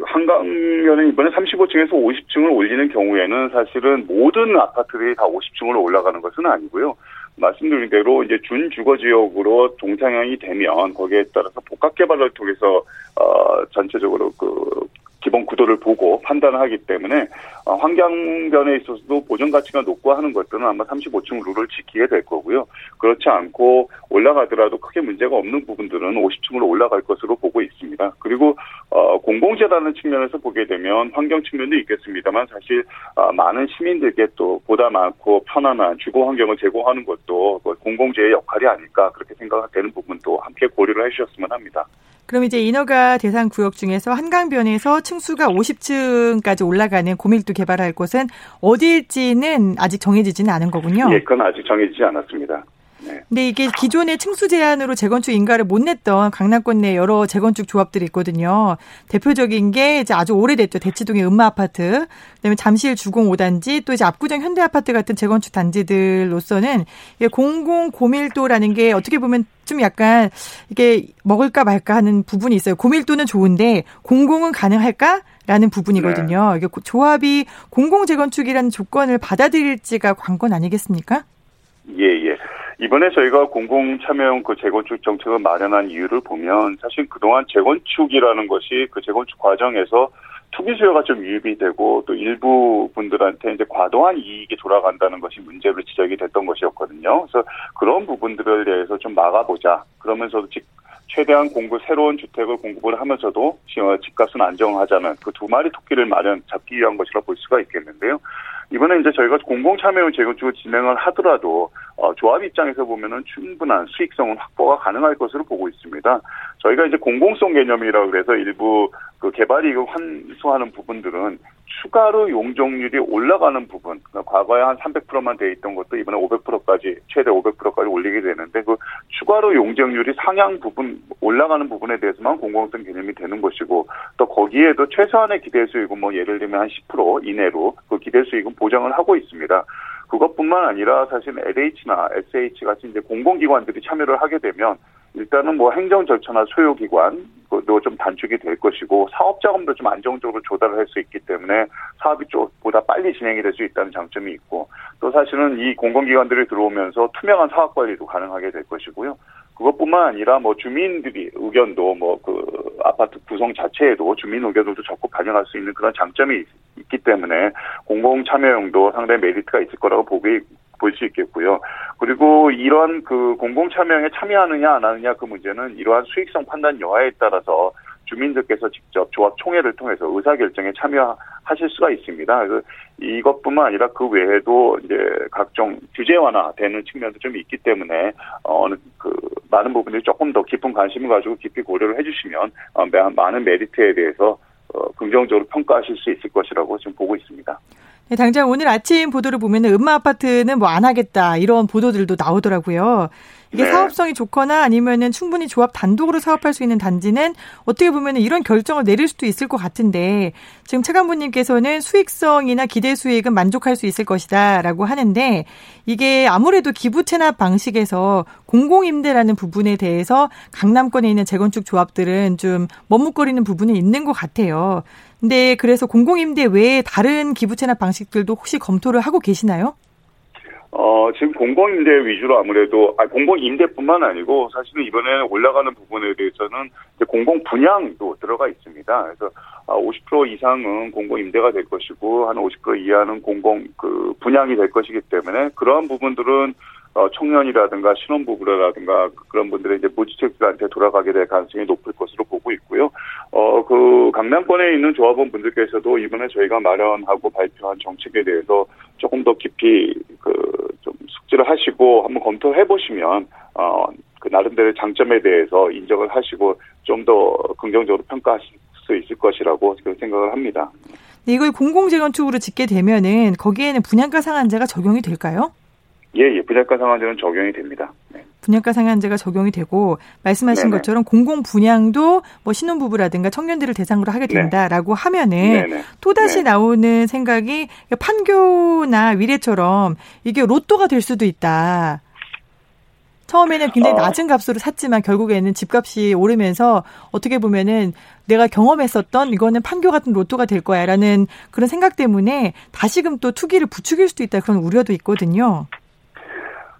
한강변은 이번에 삼십오 층에서 오십 층을 올리는 경우에는 사실은 모든 아파트들이 다 오십 층으로 올라가는 것은 아니고요. 말씀드린 대로 이제 준주거지역으로 동상향이 되면 거기에 따라서 복합개발을 통해서 어, 전체적으로 그 기본 구도를 보고 판단하기 때문에 어, 환경변에 있어서도 보존가치가 높고 하는 것들은 아마 삼십오 층 룰을 지키게 될 거고요. 그렇지 않고 올라가더라도 크게 문제가 없는 부분들은 오십 층으로 올라갈 것으로 보고 있습니다. 그리고 어, 공공재라는 측면에서 보게 되면 환경 측면도 있겠습니다만 사실 어, 많은 시민들께 또 보다 많고 편안한 주거 환경을 제공하는 것도 공공재의 역할이 아닐까 그렇게 생각되는 부분도 함께 고려를 해주셨으면 합니다. 그럼 이제 인허가 대상 구역 중에서 한강변에서 층수가 오십 층까지 올라가는 고밀도 개발할 곳은 어디일지는 아직 정해지지는 않은 거군요. 예, 그건 아직 정해지지 않았습니다. 네. 근데 이게 기존의 층수 제한으로 재건축 인가를 못 냈던 강남권 내 여러 재건축 조합들이 있거든요. 대표적인 게 이제 아주 오래됐죠. 대치동의 음마 아파트, 그다음에 잠실 주공 오 단지, 또 이제 압구정 현대 아파트 같은 재건축 단지들로서는 공공 고밀도라는 게 어떻게 보면 좀 약간 이게 먹을까 말까 하는 부분이 있어요. 고밀도는 좋은데 공공은 가능할까? 라는 부분이거든요. 네. 이게 조합이 공공 재건축이라는 조건을 받아들일지가 관건 아니겠습니까? 예, 예. 이번에 저희가 공공 참여형 그 재건축 정책을 마련한 이유를 보면 사실 그동안 재건축이라는 것이 그 재건축 과정에서 투기 수요가 좀 유입이 되고 또 일부 분들한테 이제 과도한 이익이 돌아간다는 것이 문제로 지적이 됐던 것이었거든요. 그래서 그런 부분들에 대해서 좀 막아보자. 그러면서도 즉 최대한 공급 새로운 주택을 공급을 하면서도 집값은 안정하자는 그 두 마리 토끼를 마련 잡기 위한 것이라 볼 수가 있겠는데요. 이번에 이제 저희가 공공 참여형 재건축을 진행을 하더라도 어, 조합 입장에서 보면은 충분한 수익성은 확보가 가능할 것으로 보고 있습니다. 저희가 이제 공공성 개념이라고 그래서 일부 그 개발 이익을 환수하는 부분들은 추가로 용적률이 올라가는 부분, 그러니까 과거에 한 삼백 퍼센트만 돼 있던 것도 이번에 오백 퍼센트까지, 최대 오백 퍼센트까지 올리게 되는데 그 추가로 용적률이 상향 부분, 올라가는 부분에 대해서만 공공성 개념이 되는 것이고 또 거기에도 최소한의 기대수익은 뭐 예를 들면 한 십 퍼센트 이내로 그 기대수익은 보장을 하고 있습니다. 그것뿐만 아니라 사실 엘에이치나 에스에이치 같이 이제 공공기관들이 참여를 하게 되면 일단은 뭐 행정 절차나 소요 기관도 좀 단축이 될 것이고 사업 자금도 좀 안정적으로 조달을 할 수 있기 때문에 사업이 보다 빨리 진행이 될 수 있다는 장점이 있고 또 사실은 이 공공기관들이 들어오면서 투명한 사업 관리도 가능하게 될 것이고요. 그것뿐만 아니라 뭐 주민들이 의견도 뭐 그 아파트 구성 자체에도 주민 의견도 적극 반영할 수 있는 그런 장점이 있기 때문에 공공 참여형도 상당히 메리트가 있을 거라고 보고 볼 수 있겠고요. 그리고 이러한 그 공공 참여형에 참여하느냐 안 하느냐 그 문제는 이러한 수익성 판단 여하에 따라서 주민들께서 직접 조합 총회를 통해서 의사결정에 참여하실 수가 있습니다. 그래서 이것뿐만 아니라 그 외에도 이제 각종 규제 완화되는 측면도 좀 있기 때문에 어느 그 많은 부분들이 조금 더 깊은 관심을 가지고 깊이 고려를 해주시면 많은 메리트에 대해서 긍정적으로 평가하실 수 있을 것이라고 지금 보고 있습니다. 네, 당장 오늘 아침 보도를 보면 음마 아파트는 뭐 안 하겠다 이런 보도들도 나오더라고요. 이게 네. 사업성이 좋거나 아니면은 충분히 조합 단독으로 사업할 수 있는 단지는 어떻게 보면은 이런 결정을 내릴 수도 있을 것 같은데 지금 차관부님께서는 수익성이나 기대 수익은 만족할 수 있을 것이다라고 하는데 이게 아무래도 기부 체납 방식에서 공공임대라는 부분에 대해서 강남권에 있는 재건축 조합들은 좀 머뭇거리는 부분이 있는 것 같아요. 근데 그래서 공공임대 외에 다른 기부 체납 방식들도 혹시 검토를 하고 계시나요? 어, 지금 공공임대 위주로 아무래도, 아, 아니, 공공임대뿐만 아니고, 사실은 이번에 올라가는 부분에 대해서는 이제 공공분양도 들어가 있습니다. 그래서, 아, 오십 퍼센트 이상은 공공임대가 될 것이고, 한 오십 퍼센트 이하는 공공, 그, 분양이 될 것이기 때문에, 그러한 부분들은, 어, 청년이라든가 신혼부부라든가 그런 분들의 이제 무주택자한테 돌아가게 될 가능성이 높을 것으로 보고 있고요. 어, 그, 강남권에 있는 조합원 분들께서도 이번에 저희가 마련하고 발표한 정책에 대해서 조금 더 깊이 그, 좀 숙지를 하시고 한번 검토를 해보시면, 어, 그 나름대로의 장점에 대해서 인정을 하시고 좀 더 긍정적으로 평가하실 수 있을 것이라고 생각을 합니다. 이걸 공공재건축으로 짓게 되면은 거기에는 분양가 상한제가 적용이 될까요? 예, 예, 분양가 상한제는 적용이 됩니다. 네. 분양가 상한제가 적용이 되고 말씀하신 네네. 것처럼 공공 분양도 뭐 신혼부부라든가 청년들을 대상으로 하게 된다라고 네. 하면은 네네. 또다시 네. 나오는 생각이 판교나 위례처럼 이게 로또가 될 수도 있다. 처음에는 굉장히 어. 낮은 값으로 샀지만 결국에는 집값이 오르면서 어떻게 보면은 내가 경험했었던 이거는 판교 같은 로또가 될 거야라는 그런 생각 때문에 다시금 또 투기를 부추길 수도 있다 그런 우려도 있거든요.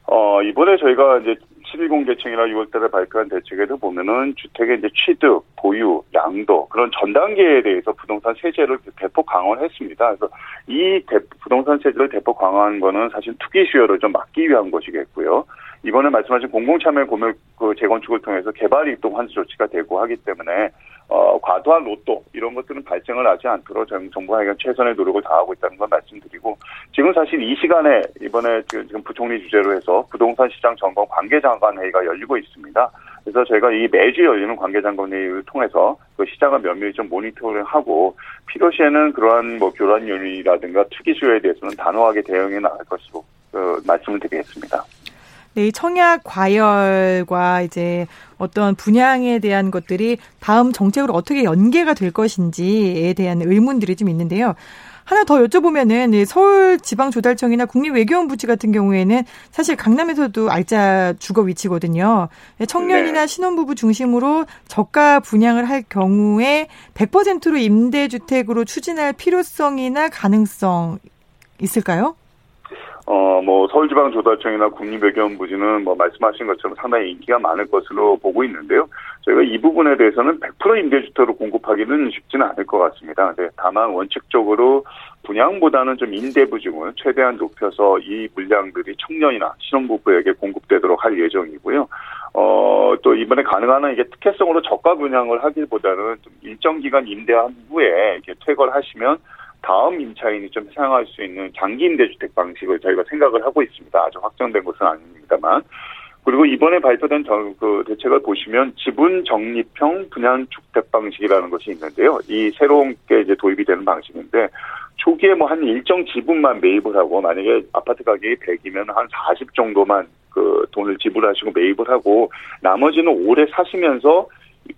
어, 이번에 저희가 이제 십일 공 개청이나 유월 달에 발표한 대책에도 보면은 주택의 이제 취득, 보유, 양도 그런 전 단계에 대해서 부동산 세제를 대폭 강화했습니다. 그래서 이 대, 부동산 세제를 대폭 강화한 거는 사실 투기 수요를 좀 막기 위한 것이겠고요. 이번에 말씀하신 공공참여 공유 그 재건축을 통해서 개발 이동 환수 조치가 되고 하기 때문에 어, 과도한 로또 이런 것들은 발생을 하지 않도록 정부가 최선의 노력을 다하고 있다는 건 말씀드리고, 지금 사실 이 시간에 이번에 지금 부총리 주재로 해서 부동산 시장 점검 관계장관회의가 열리고 있습니다. 그래서 저희가 이 매주 열리는 관계장관회의를 통해서 그 시장을 면밀히 좀 모니터링하고 필요시에는 그러한 뭐 교란 요인이라든가 투기 수요에 대해서는 단호하게 대응해 나갈 것으로 그 말씀을 드리겠습니다. 네, 이 청약 과열과 이제 어떤 분양에 대한 것들이 다음 정책으로 어떻게 연계가 될 것인지에 대한 의문들이 좀 있는데요. 하나 더 여쭤보면은 서울지방조달청이나 국립외교원부지 같은 경우에는 사실 강남에서도 알짜 주거 위치거든요. 청년이나 네. 신혼부부 중심으로 저가 분양을 할 경우에 백 퍼센트로 임대주택으로 추진할 필요성이나 가능성 있을까요? 어, 뭐, 서울지방조달청이나 국립외교원부지는 뭐, 말씀하신 것처럼 상당히 인기가 많을 것으로 보고 있는데요. 저희가 이 부분에 대해서는 백 퍼센트 임대주택으로 공급하기는 쉽지는 않을 것 같습니다. 네, 다만 원칙적으로 분양보다는 좀 임대부증을 최대한 높여서 이 물량들이 청년이나 신혼부부에게 공급되도록 할 예정이고요. 어, 또 이번에 가능한 한 이게 특혜성으로 저가 분양을 하기보다는 좀 일정 기간 임대한 후에 이렇게 퇴거를 하시면 다음 임차인이 좀 사용할 수 있는 장기 임대주택 방식을 저희가 생각을 하고 있습니다. 아주 확정된 것은 아닙니다만. 그리고 이번에 발표된 그 대책을 보시면 지분 적립형 분양주택 방식이라는 것이 있는데요. 이 새로운 게 이제 도입이 되는 방식인데 초기에 뭐 한 일정 지분만 매입을 하고, 만약에 아파트 가격이 백이면 한 사십 정도만 그 돈을 지불하시고 매입을 하고 나머지는 오래 사시면서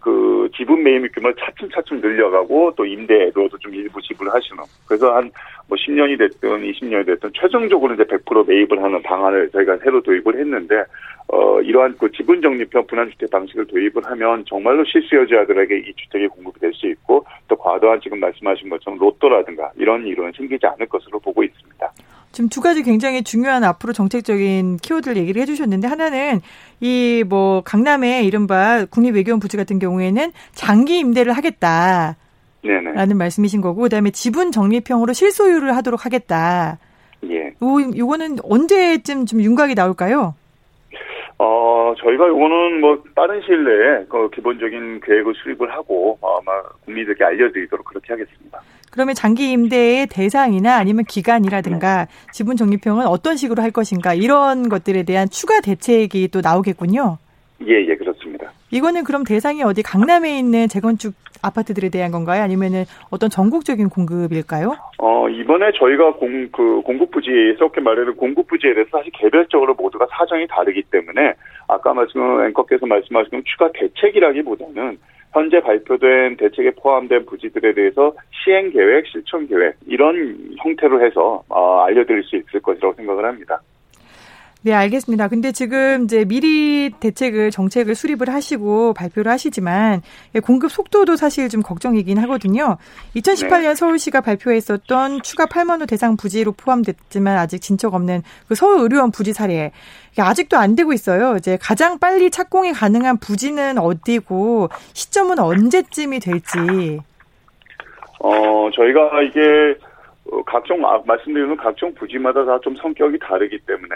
그 지분 매입 규모를 차츰차츰 늘려가고 또 임대로도 좀 일부 지불하시는, 그래서 한 뭐 십 년이 됐든 이십 년이 됐든 최종적으로 이제 백 퍼센트 매입을 하는 방안을 저희가 새로 도입을 했는데, 어 이러한 그 지분 적립형 분양주택 방식을 도입을 하면 정말로 실수요자들에게 이 주택이 공급이 될 수 있고, 또 과도한 지금 말씀하신 것처럼 로또라든가 이런 일은 생기지 않을 것으로 보고 있습니다. 지금 두 가지 굉장히 중요한 앞으로 정책적인 키워드를 얘기를 해주셨는데, 하나는 이 뭐 강남의 이른바 국립외교원 부지 같은 경우에는 장기 임대를 하겠다라는 네네. 말씀이신 거고, 그다음에 지분 적립형으로 실소유를 하도록 하겠다. 예. 오, 요거는 언제쯤 좀 윤곽이 나올까요? 어, 저희가 요거는 뭐 빠른 시일 내에 그 기본적인 계획을 수립을 하고 아마 국민들께 알려드리도록 그렇게 하겠습니다. 그러면 장기 임대의 대상이나 아니면 기간이라든가 지분 적립형은 어떤 식으로 할 것인가, 이런 것들에 대한 추가 대책이 또 나오겠군요. 예, 예, 그렇습니다. 이거는 그럼 대상이 어디 강남에 있는 재건축 아파트들에 대한 건가요? 아니면은 어떤 전국적인 공급일까요? 어, 이번에 저희가 공, 그, 공급부지, 쉽게 말하는 공급부지에 대해서 사실 개별적으로 모두가 사정이 다르기 때문에 아까 말씀, 앵커께서 말씀하신 추가 대책이라기보다는 현재 발표된 대책에 포함된 부지들에 대해서 시행계획, 실천계획 이런 형태로 해서 어, 알려드릴 수 있을 것이라고 생각을 합니다. 네, 알겠습니다. 근데 지금 이제 미리 대책을, 정책을 수립을 하시고 발표를 하시지만 공급 속도도 사실 좀 걱정이긴 하거든요. 이천십팔 년 서울시가 발표했었던 추가 팔만 호 대상 부지로 포함됐지만 아직 진척 없는 그 서울의료원 부지 사례. 이게 아직도 안 되고 있어요. 이제 가장 빨리 착공이 가능한 부지는 어디고 시점은 언제쯤이 될지. 어, 저희가 이게 각종 말씀드리는 각종 부지마다 다 좀 성격이 다르기 때문에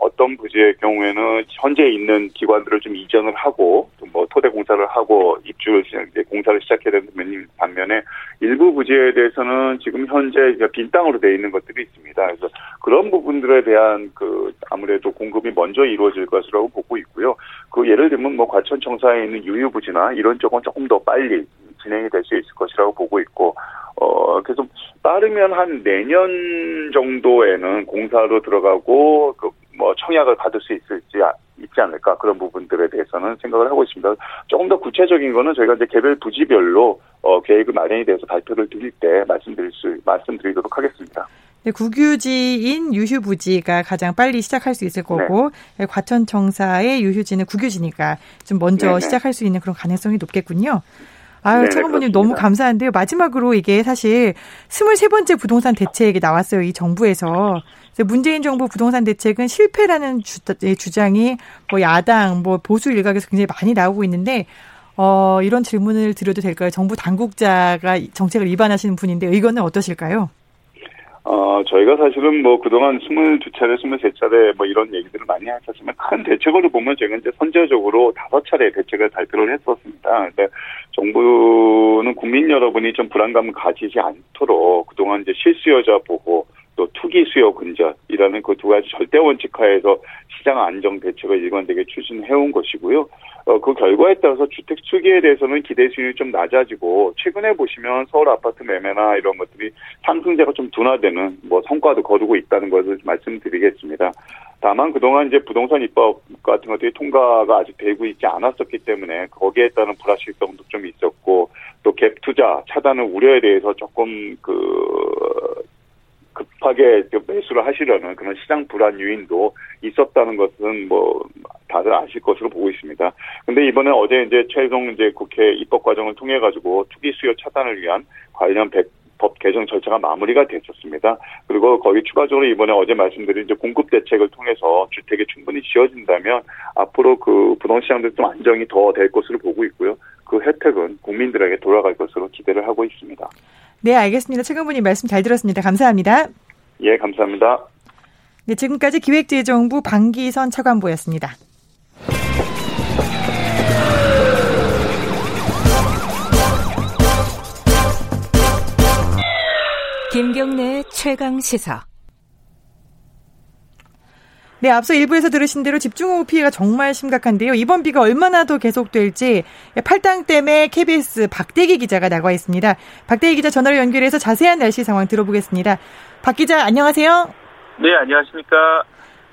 어떤 부지의 경우에는 현재 있는 기관들을 좀 이전을 하고 또 뭐 토대 공사를 하고 입주를 이제 공사를 시작해야 되는 반면에 일부 부지에 대해서는 지금 현재 이제 빈 땅으로 되어 있는 것들이 있습니다. 그래서 그런 부분들에 대한 그 아무래도 공급이 먼저 이루어질 것이라고 보고 있고요. 그 예를 들면 뭐 과천청사에 있는 유휴 부지나 이런 쪽은 조금 더 빨리 진행이 될 수 있을 것이라고 보고 있고, 어, 그래서 빠르면 한 내년 정도에는 공사로 들어가고, 그, 뭐, 청약을 받을 수 있을지, 있지 않을까, 그런 부분들에 대해서는 생각을 하고 있습니다. 조금 더 구체적인 거는 저희가 이제 개별 부지별로, 어, 계획을 마련이 돼서 발표를 드릴 때 말씀드릴 수, 말씀드리도록 하겠습니다. 네, 국유지인 유휴부지가 가장 빨리 시작할 수 있을 거고, 네. 과천청사의 유휴지는 국유지니까 좀 먼저 네네. 시작할 수 있는 그런 가능성이 높겠군요. 아유, 차관보님 너무 감사한데요. 마지막으로 이게 사실 스물세 번째 부동산 대책이 나왔어요. 이 정부에서. 문재인 정부 부동산 대책은 실패라는 주, 주장이 뭐 야당, 뭐 보수 일각에서 굉장히 많이 나오고 있는데, 어, 이런 질문을 드려도 될까요? 정부 당국자가 정책을 위반하시는 분인데 의견은 어떠실까요? 어, 저희가 사실은 뭐 그동안 스물두 차례, 스물세 차례 뭐 이런 얘기들을 많이 하셨지만 큰 대책으로 보면 저희가 이제 선제적으로 다섯 차례 대책을 발표를 했었습니다. 근데 정부는 국민 여러분이 좀 불안감을 가지지 않도록 그동안 이제 실수요자 보호, 또 투기 수요 근절이라는 그 두 가지 절대 원칙 하에서 시장 안정 대책을 일관되게 추진해온 것이고요. 어, 그 결과에 따라서 주택 투기에 대해서는 기대 수율이 좀 낮아지고 최근에 보시면 서울 아파트 매매나 이런 것들이 상승세가 좀 둔화되는 뭐 성과도 거두고 있다는 것을 말씀드리겠습니다. 다만 그동안 이제 부동산 입법 같은 것들이 통과가 아직 되고 있지 않았었기 때문에 거기에 따른 불확실성도 좀 있었고 또 갭 투자 차단의 우려에 대해서 조금 그 급하게 매수를 하시려는 그런 시장 불안 요인도 있었다는 것은 뭐 다들 아실 것으로 보고 있습니다. 근데 이번에 어제 이제 최종 이제 국회 입법 과정을 통해 가지고 투기 수요 차단을 위한 관련 법 개정 절차가 마무리가 됐었습니다. 그리고 거기 추가적으로 이번에 어제 말씀드린 이제 공급 대책을 통해서 주택이 충분히 지어진다면 앞으로 그 부동 시장도 좀 안정이 더 될 것으로 보고 있고요. 그 혜택은 국민들에게 돌아갈 것으로 기대를 하고 있습니다. 네, 알겠습니다. 최강부님 말씀 잘 들었습니다. 감사합니다. 예, 감사합니다. 네, 지금까지 기획재정부 방기선 차관보였습니다. 김경래 최강시사. 네, 앞서 일부에서 들으신 대로 집중호우 피해가 정말 심각한데요. 이번 비가 얼마나 더 계속될지 팔당댐에 케이비에스 박대기 기자가 나와 있습니다. 박대기 기자 전화를 연결해서 자세한 날씨 상황 들어보겠습니다. 박 기자, 안녕하세요. 네, 안녕하십니까.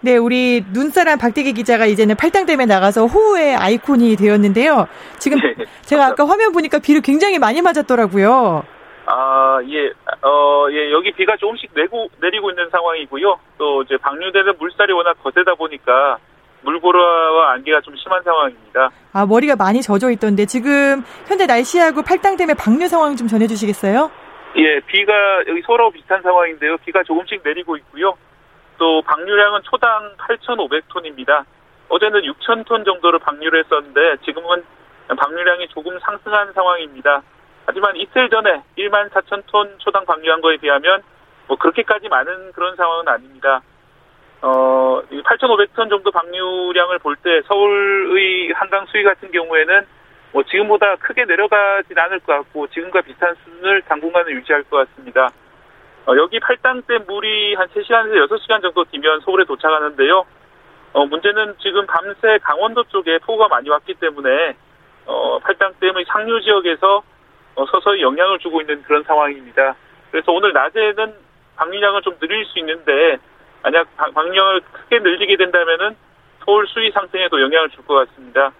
네, 우리 눈사람 박대기 기자가 이제는 팔당댐에 나가서 호우의 아이콘이 되었는데요. 지금 네. 제가 아까 화면 보니까 비를 굉장히 많이 맞았더라고요. 아, 예, 어, 예, 여기 비가 조금씩 내고, 내리고 있는 상황이고요. 또, 이제, 방류되는 물살이 워낙 거세다 보니까, 물고라와 안개가 좀 심한 상황입니다. 아, 머리가 많이 젖어 있던데, 지금, 현재 날씨하고 팔당댐의 방류 상황 좀 전해주시겠어요? 예, 비가, 여기 서로 비슷한 상황인데요. 비가 조금씩 내리고 있고요. 또, 방류량은 초당 팔천오백 톤입니다. 어제는 육천 톤 정도를 방류를 했었는데, 지금은 방류량이 조금 상승한 상황입니다. 하지만 이틀 전에 만 사천 톤 초당 방류한 거에 비하면 뭐 그렇게까지 많은 그런 상황은 아닙니다. 어, 팔천오백 톤 정도 방류량을 볼 때 서울의 한강 수위 같은 경우에는 뭐 지금보다 크게 내려가진 않을 것 같고 지금과 비슷한 수준을 당분간은 유지할 것 같습니다. 어, 여기 팔당댐 물이 한 세 시간에서 여섯 시간 정도 뒤면 서울에 도착하는데요. 어, 문제는 지금 밤새 강원도 쪽에 폭우가 많이 왔기 때문에 어, 팔당댐의 상류 지역에서 어, 서서히 영향을 주고 있는 그런 상황입니다. 그래서 오늘 낮에는 방류량을 좀 늘릴 수 있는데 만약 방류량을 크게 늘리게 된다면은 서울 수위 상승에도 영향을 줄 것 같습니다.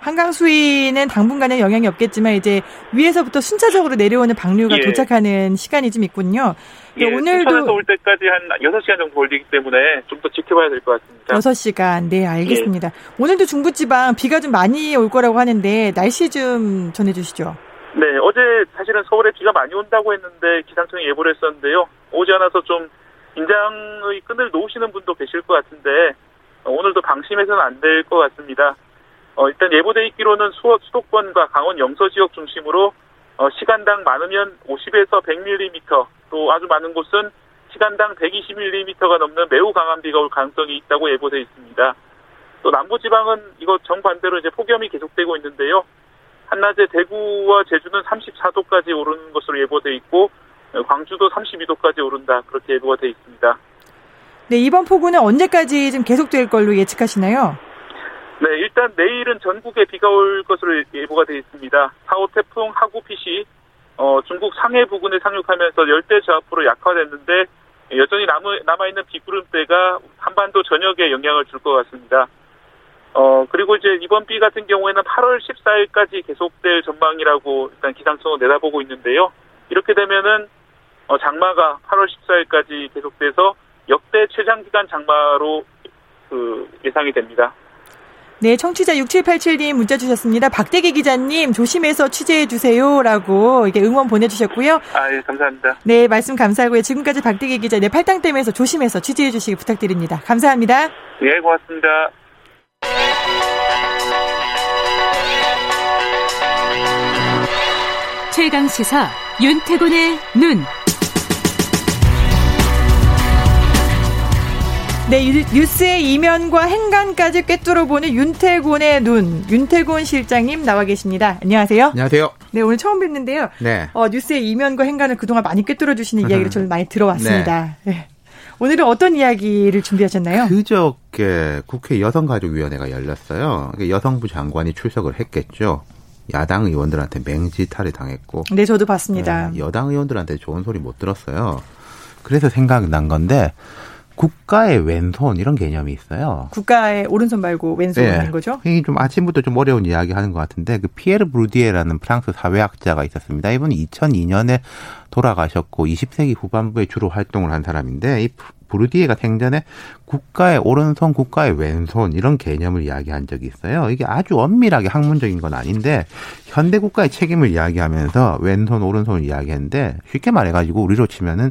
한강 수위는 당분간은 영향이 없겠지만 이제 위에서부터 순차적으로 내려오는 방류가 예. 도착하는 시간이 좀 있군요. 예, 오늘도 순천에서 올 때까지 한 여섯 시간 정도 걸리기 때문에 좀 더 지켜봐야 될 것 같습니다. 여섯 시간. 네, 알겠습니다. 예. 오늘도 중부지방 비가 좀 많이 올 거라고 하는데 날씨 좀 전해주시죠. 네, 어제 사실은 서울에 비가 많이 온다고 했는데 기상청이 예보를 했었는데요. 오지 않아서 좀 긴장의 끈을 놓으시는 분도 계실 것 같은데 오늘도 방심해서는 안 될 것 같습니다. 어, 일단 예보돼 있기로는 수어, 수도권과 강원 영서 지역 중심으로 어, 시간당 많으면 오십에서 백 밀리미터, 또 아주 많은 곳은 시간당 백이십 밀리미터가 넘는 매우 강한 비가 올 가능성이 있다고 예보돼 있습니다. 또 남부지방은 이거 정반대로 이제 폭염이 계속되고 있는데요. 한낮에 대구와 제주는 삼십사 도까지 오르는 것으로 예보돼 있고 광주도 삼십이 도까지 오른다 그렇게 예보가 돼 있습니다. 네, 이번 폭우는 언제까지 좀 계속될 걸로 예측하시나요? 네, 일단 내일은 전국에 비가 올 것으로 예보가 돼 있습니다. 사 호 태풍 하구핏이 어, 중국 상해 부근에 상륙하면서 열대 저압으로 약화됐는데 여전히 남아, 남아있는 비구름대가 한반도 전역에 영향을 줄 것 같습니다. 어, 그리고 이제 이번 비 같은 경우에는 팔월 십사일까지 계속될 전망이라고 일단 기상청은 내다보고 있는데요. 이렇게 되면은, 어, 장마가 팔월 십사일까지 계속돼서 역대 최장기간 장마로, 그, 예상이 됩니다. 네, 청취자 육칠팔칠님 문자 주셨습니다. 박대기 기자님 조심해서 취재해 주세요라고 이게 응원 보내주셨고요. 아, 예, 감사합니다. 네, 말씀 감사하고요. 지금까지 박대기 기자, 네, 팔당댐에서 조심해서 취재해 주시기 부탁드립니다. 감사합니다. 예, 고맙습니다. 최강시사 윤태곤의 눈. 네, 뉴스의 이면과 행간까지 꿰뚫어보는 윤태곤의 눈. 윤태곤 실장님 나와 계십니다. 안녕하세요. 안녕하세요. 네, 오늘 처음 뵙는데요. 네. 어, 뉴스의 이면과 행간을 그동안 많이 꿰뚫어주시는 이야기를 저는 많이 들어왔습니다. 네. 네. 오늘은 어떤 이야기를 준비하셨나요? 그저께 국회 여성가족위원회가 열렸어요. 여성부 장관이 출석을 했겠죠. 야당 의원들한테 맹지탈을 당했고. 네, 저도 봤습니다. 네, 여당 의원들한테 좋은 소리 못 들었어요. 그래서 생각난 건데 국가의 왼손 이런 개념이 있어요. 국가의 오른손 말고 왼손 하는, 네, 거죠? 이 좀 아침부터 좀 어려운 이야기하는 것 같은데 그 피에르 브루디에라는 프랑스 사회학자가 있었습니다. 이분은 이천이년에 돌아가셨고 이십세기 후반부에 주로 활동을 한 사람인데 이 브루디에가 생전에 국가의 오른손, 국가의 왼손 이런 개념을 이야기한 적이 있어요. 이게 아주 엄밀하게 학문적인 건 아닌데 현대 국가의 책임을 이야기하면서 왼손, 오른손을 이야기했는데 쉽게 말해가지고 우리로 치면은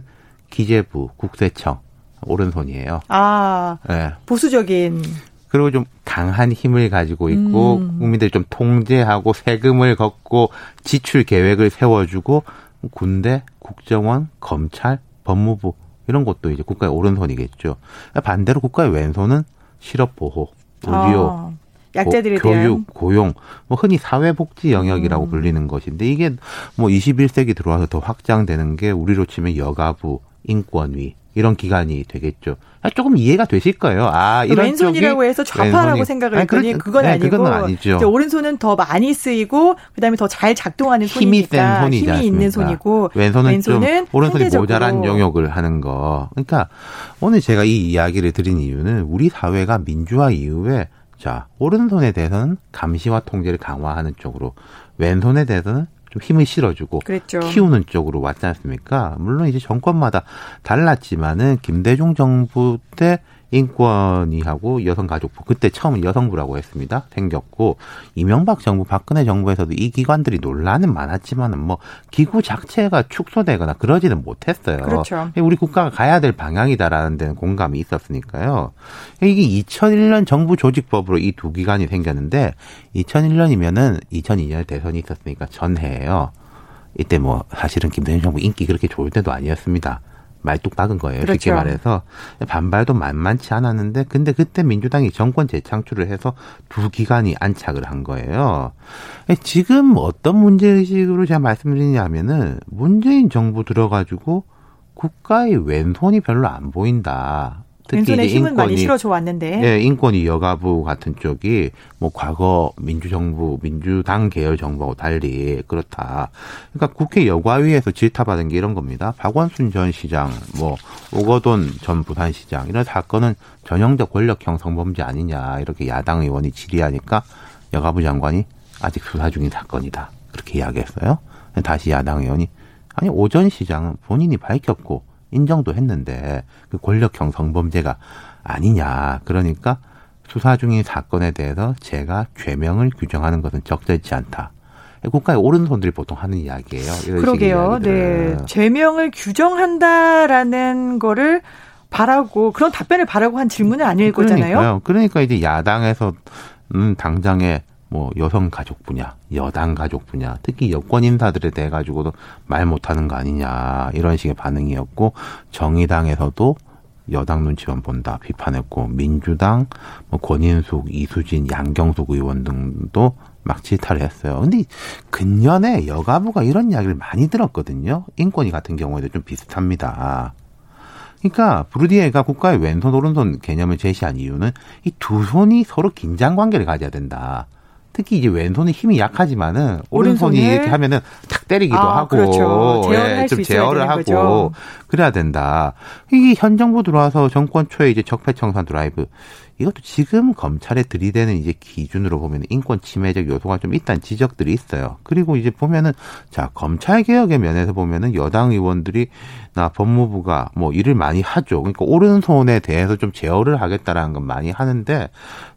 기재부, 국세청 오른손이에요. 아, 네. 보수적인. 그리고 좀 강한 힘을 가지고 있고 음. 국민들 좀 통제하고 세금을 걷고 지출 계획을 세워주고 군대, 국정원, 검찰, 법무부 이런 것도 이제 국가의 오른손이겠죠. 반대로 국가의 왼손은 실업 보호, 의료, 아, 약자들에 고, 대한 교육, 고용, 뭐 흔히 사회복지 영역이라고 음. 불리는 것인데 이게 뭐 이십일세기 들어와서 더 확장되는 게 우리로 치면 여가부, 인권위. 이런 기관이 되겠죠. 아, 조금 이해가 되실 거예요. 아, 이런 왼손이라고 해서 좌파라고 왼손이... 생각을 했더니 아니, 그렇... 그건 네, 아니고 그건 아니죠. 이제 오른손은 더 많이 쓰이고 그다음에 더 잘 작동하는 힘이 손이니까 센 손이지 힘이 않습니까? 있는 손이고 왼손은, 왼손은 좀 오른손이 상대적으로... 모자란 영역을 하는 거. 그러니까 오늘 제가 이 이야기를 드린 이유는 우리 사회가 민주화 이후에 자 오른손에 대해서는 감시와 통제를 강화하는 쪽으로 왼손에 대해서는 좀 힘을 실어주고 그랬죠. 키우는 쪽으로 왔지 않습니까? 물론 이제 정권마다 달랐지만은 김대중 정부 때 인권위하고 여성가족부 그때 처음 여성부라고 했습니다. 생겼고 이명박 정부, 박근혜 정부에서도 이 기관들이 논란은 많았지만은 뭐 기구 자체가 축소되거나 그러지는 못했어요. 그렇죠. 우리 국가가 가야 될 방향이다라는 데는 공감이 있었으니까요. 이게 이천일년 정부 조직법으로 이 두 기관이 생겼는데 이천일년이면은 이천이년에 대선이 있었으니까 전해예요. 이때 뭐 사실은 김대중 정부 인기 그렇게 좋을 때도 아니었습니다. 말뚝 박은 거예요. 그렇죠. 쉽게 말해서 반발도 만만치 않았는데 근데 그때 민주당이 정권 재창출을 해서 두 기관이 안착을 한 거예요. 지금 어떤 문제의식으로 제가 말씀드리냐면은 문재인 정부 들어가지고 국가의 왼손이 별로 안 보인다. 특히 왼손에 힘은 인권이, 많이 실어줘 왔는데. 예, 인권위 여가부 같은 쪽이 뭐 과거 민주정부, 민주당 계열 정부하고 달리 그렇다. 그러니까 국회 여가위에서 질타받은 게 이런 겁니다. 박원순 전 시장, 뭐 오거돈 전 부산시장 이런 사건은 전형적 권력형 성범죄 아니냐 이렇게 야당 의원이 질의하니까 여가부 장관이 아직 수사 중인 사건이다. 그렇게 이야기했어요. 다시 야당 의원이 아니 오 전 시장은 본인이 밝혔고 인정도 했는데 그 권력형 성범죄가 아니냐. 그러니까 수사 중인 사건에 대해서 제가 죄명을 규정하는 것은 적절치 않다. 국가의 오른손들이 보통 하는 이야기예요. 그러게요. 네, 죄명을 규정한다라는 거를 바라고 그런 답변을 바라고 한 질문은 아닐 그러니까요. 거잖아요. 그러니까 이제 야당에서는 당장에 뭐 여성 가족 분야, 여당 가족 분야, 특히 여권 인사들에 대해 가지고도 말 못하는 거 아니냐 이런 식의 반응이었고 정의당에서도 여당 눈치만 본다 비판했고 민주당, 뭐 권인숙, 이수진, 양경숙 의원 등도 막 질타를 했어요. 근데 근년에 여가부가 이런 이야기를 많이 들었거든요. 인권위 같은 경우에도 좀 비슷합니다. 그러니까 브루디에가 국가의 왼손 오른손 개념을 제시한 이유는 이 두 손이 서로 긴장 관계를 가져야 된다. 특히 이제 왼손이 힘이 약하지만은 오른손이 오른손을? 이렇게 하면은 탁 때리기도 아, 하고, 그렇죠. 예, 좀 제어를 하고 거죠. 그래야 된다. 이게 현 정부 들어와서 정권 초에 이제 적폐청산 드라이브 이것도 지금 검찰에 들이대는 이제 기준으로 보면 인권 침해적 요소가 좀 있다는 지적들이 있어요. 그리고 이제 보면은 자 검찰 개혁의 면에서 보면은 여당 의원들이 나 법무부가 뭐 일을 많이 하죠. 그러니까 오른손에 대해서 좀 제어를 하겠다라는 건 많이 하는데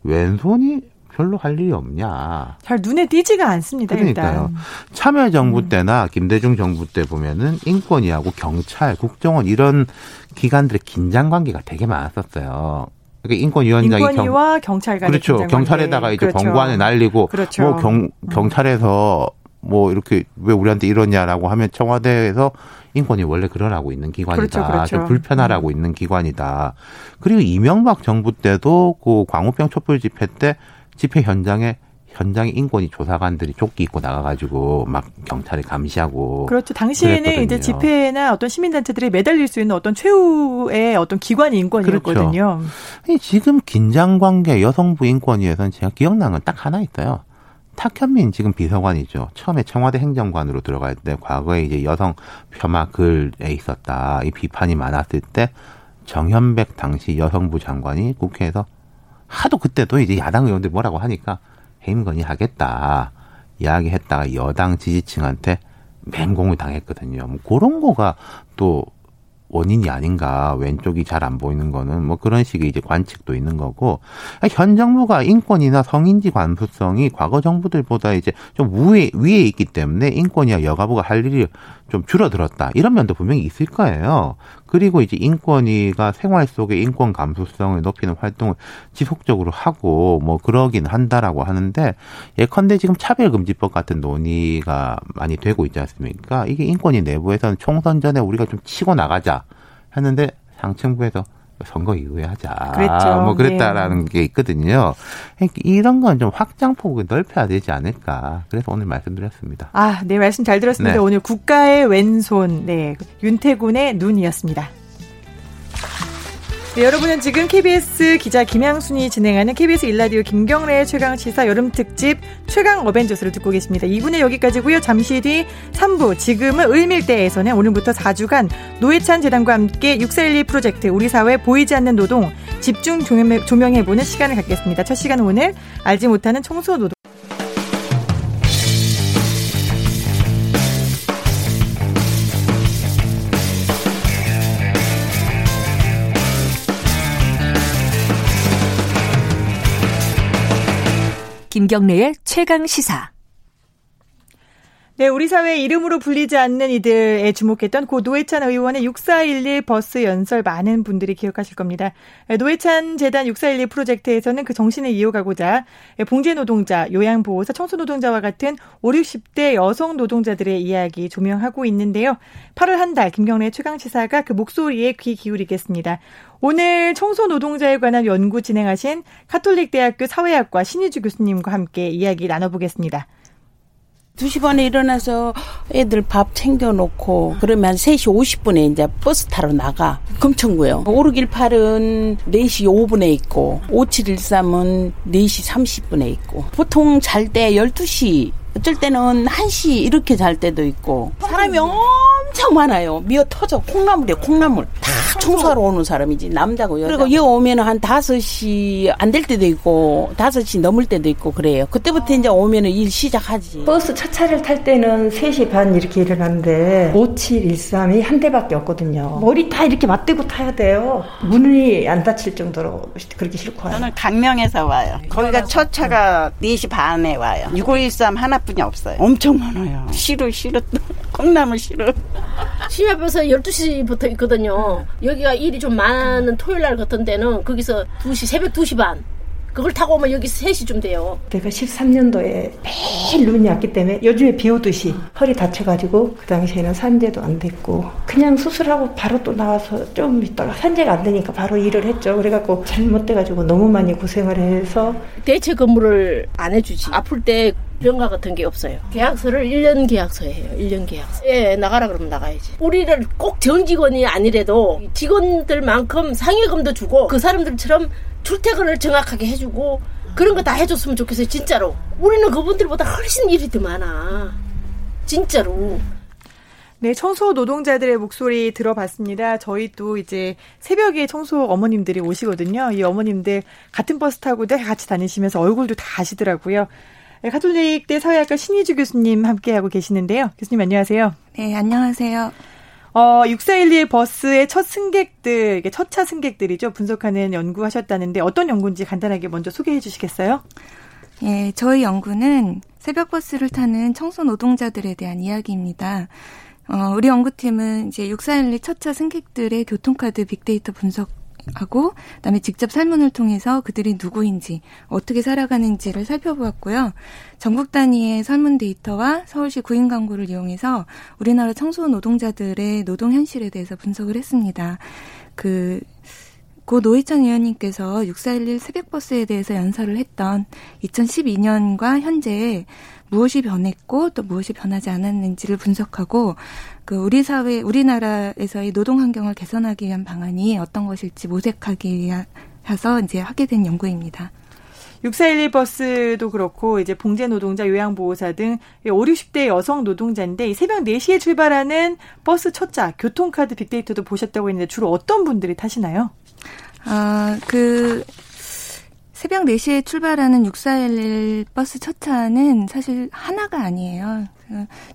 왼손이 별로 할 일이 없냐. 잘 눈에 띄지가 않습니다. 그러니까요. 일단. 참여정부 음. 때나 김대중 정부 때 보면은 인권위하고 경찰, 국정원 이런 기관들의 긴장관계가 되게 많았었어요. 인권위원장이 인권위와 경... 경찰 간의 그렇죠. 긴장관계. 경찰에다가 이제 그렇죠. 권고안을 날리고 그렇죠. 뭐 경, 경찰에서 뭐 이렇게 왜 우리한테 이러냐라고 하면 청와대에서 인권이 원래 그러라고 있는 기관이다. 그렇죠, 그렇죠. 좀 불편하라고 있는 기관이다. 그리고 이명박 정부 때도 그 광우병 촛불 집회 때 집회 현장에 현장에 인권위 조사관들이 조끼 입고 나가가지고 막 경찰이 감시하고. 그렇죠. 당시에는 그랬거든요. 이제 집회나 어떤 시민단체들이 매달릴 수 있는 어떤 최후의 어떤 기관이 인권위였거든요. 그렇죠. 아니, 지금 긴장관계 여성부 인권위에서는 제가 기억나는 건 딱 하나 있어요. 탁현민 지금 비서관이죠. 처음에 청와대 행정관으로 들어갈 때 과거에 이제 여성 폄하 글에 있었다. 이 비판이 많았을 때 정현백 당시 여성부 장관이 국회에서 하도 그때도 이제 야당 의원들 뭐라고 하니까 해임 건의하겠다 이야기했다가 여당 지지층한테 맹공을 당했거든요. 뭐 그런 거가 또 원인이 아닌가. 왼쪽이 잘 안 보이는 거는 뭐 그런 식의 이제 관측도 있는 거고. 현 정부가 인권이나 성인지 관수성이 과거 정부들보다 이제 좀 위에, 위에 있기 때문에 인권이나 여가부가 할 일이 좀 줄어들었다. 이런 면도 분명히 있을 거예요. 그리고 이제 인권위가 생활 속의 인권 감수성을 높이는 활동을 지속적으로 하고 뭐 그러긴 한다라고 하는데 예컨대 지금 차별금지법 같은 논의가 많이 되고 있지 않습니까? 이게 인권위 내부에서는 총선 전에 우리가 좀 치고 나가자 했는데 상층부에서 선거 이후에 하자. 그랬죠. 뭐 그랬다라는 네. 게 있거든요. 이런 건 좀 확장폭을 넓혀야 되지 않을까. 그래서 오늘 말씀드렸습니다. 아, 네, 말씀 잘 들었습니다. 네. 오늘 국가의 왼손, 네, 윤태군의 눈이었습니다. 네, 여러분은 지금 케이비에스 기자 김양순이 진행하는 케이비에스 일라디오 김경래의 최강시사 여름특집 최강 어벤져스를 듣고 계십니다. 이 부는 여기까지고요. 잠시 뒤 삼 부 지금은 을밀대에서는 오늘부터 사 주간 노회찬 재단과 함께 육사일일 프로젝트 우리 사회 보이지 않는 노동 집중 조명해보는 시간을 갖겠습니다. 첫 시간은 오늘 알지 못하는 청소노동. 김경래의 최강시사. 네, 우리 사회의 이름으로 불리지 않는 이들에 주목했던 고 노회찬 의원의 육사일일 버스 연설 많은 분들이 기억하실 겁니다. 노회찬 재단 육사일일 프로젝트에서는 그 정신을 이어가고자 봉제노동자, 요양보호사, 청소노동자와 같은 오십, 육십대 여성 노동자들의 이야기 조명하고 있는데요. 팔월 한 달 김경래의 최강시사가 그 목소리에 귀 기울이겠습니다. 오늘 청소노동자에 관한 연구 진행하신 가톨릭대학교 사회학과 신희주 교수님과 함께 이야기 나눠보겠습니다. 두 시 반에 일어나서 애들 밥 챙겨놓고 그러면 세 시 오십 분에 이제 버스 타러 나가. 금천구요. 오육일팔은 네 시 오 분에 있고 오칠일삼은 네 시 삼십 분에 있고 보통 잘 때 열두 시 어쩔 때는 한 시 이렇게 잘 때도 있고 사람이 엄청 많아요. 미어 터져. 콩나물이야 콩나물. 다 청소하러 오는 사람이지 남자고 여자. 그리고 여기 오면 한 다섯 시 안 될 때도 있고 다섯 시 넘을 때도 있고 그래요. 그때부터 이제 오면 일 시작하지. 버스 첫 차를 탈 때는 세 시 반 이렇게 일어났는데 오칠일삼이 한 대밖에 없거든요. 머리 다 이렇게 맞대고 타야 돼요. 문이 안 닫힐 정도로 그렇게 싫고 와요. 저는 강명에서 와요. 거기가 첫 차가 네 시 반에 와요. 육오일삼 하나 뿐이 없어요. 엄청 많아요. 싫어 싫어 콩나물 싫어. 심야버스 열두 시부터 있거든요. 여기가 일이 좀 많은 토요일 날 같은 데는 거기서 두 시 새벽 두 시 반 그걸 타고 오면 여기 세 시쯤 돼요. 내가 십삼 년도에 매일 눈이 왔기 때문에 요즘에 비 오듯이 허리 다쳐가지고 그 당시에는 산재도 안 됐고 그냥 수술하고 바로 또 나와서 좀 있다가 산재가 안 되니까 바로 일을 했죠. 그래갖고 잘못돼가지고 너무 많이 고생을 해서 대체 근무를 안 해주지. 아플 때 병가 같은 게 없어요. 계약서를 일 년 계약서에 해요. 일 년 계약서. 예, 나가라 그러면 나가야지. 우리를 꼭 정직원이 아니래도 직원들만큼 상여금도 주고 그 사람들처럼 출퇴근을 정확하게 해주고 그런 거 다 해줬으면 좋겠어요. 진짜로. 우리는 그분들보다 훨씬 일이 더 많아. 진짜로. 네, 청소 노동자들의 목소리 들어봤습니다. 저희 또 이제 새벽에 청소 어머님들이 오시거든요. 이 어머님들 같은 버스 타고 다 같이 다니시면서 얼굴도 다 아시더라고요. 가톨릭대 사회학과 신희주 교수님 함께하고 계시는데요. 교수님 안녕하세요. 네, 안녕하세요. 어, 육사일일 버스의 첫 승객들, 이게 첫 차 승객들이죠. 분석하는 연구하셨다는데 어떤 연구인지 간단하게 먼저 소개해 주시겠어요? 예, 저희 연구는 새벽버스를 타는 청소노동자들에 대한 이야기입니다. 어, 우리 연구팀은 이제 육사일일 첫차 승객들의 교통카드 빅데이터 분석하고 그다음에 직접 설문을 통해서 그들이 누구인지 어떻게 살아가는지를 살펴보았고요. 전국 단위의 설문 데이터와 서울시 구인광고를 이용해서 우리나라 청소노동자들의 노동 현실에 대해서 분석을 했습니다. 그... 고 노회찬 의원님께서 육사일일 새벽버스에 대해서 연설을 했던 이천십이년과 현재에 무엇이 변했고 또 무엇이 변하지 않았는지를 분석하고 그 우리 사회, 우리나라에서의 노동 환경을 개선하기 위한 방안이 어떤 것일지 모색하기 위해서 이제 하게 된 연구입니다. 육사일일 버스도 그렇고 이제 봉제 노동자, 요양보호사 등 오십, 육십대 여성 노동자인데 새벽 네시에 출발하는 버스 첫차, 교통카드 빅데이터도 보셨다고 했는데 주로 어떤 분들이 타시나요? 아, 그 새벽 네시에 출발하는 육사일일 버스 첫 차는 사실 하나가 아니에요.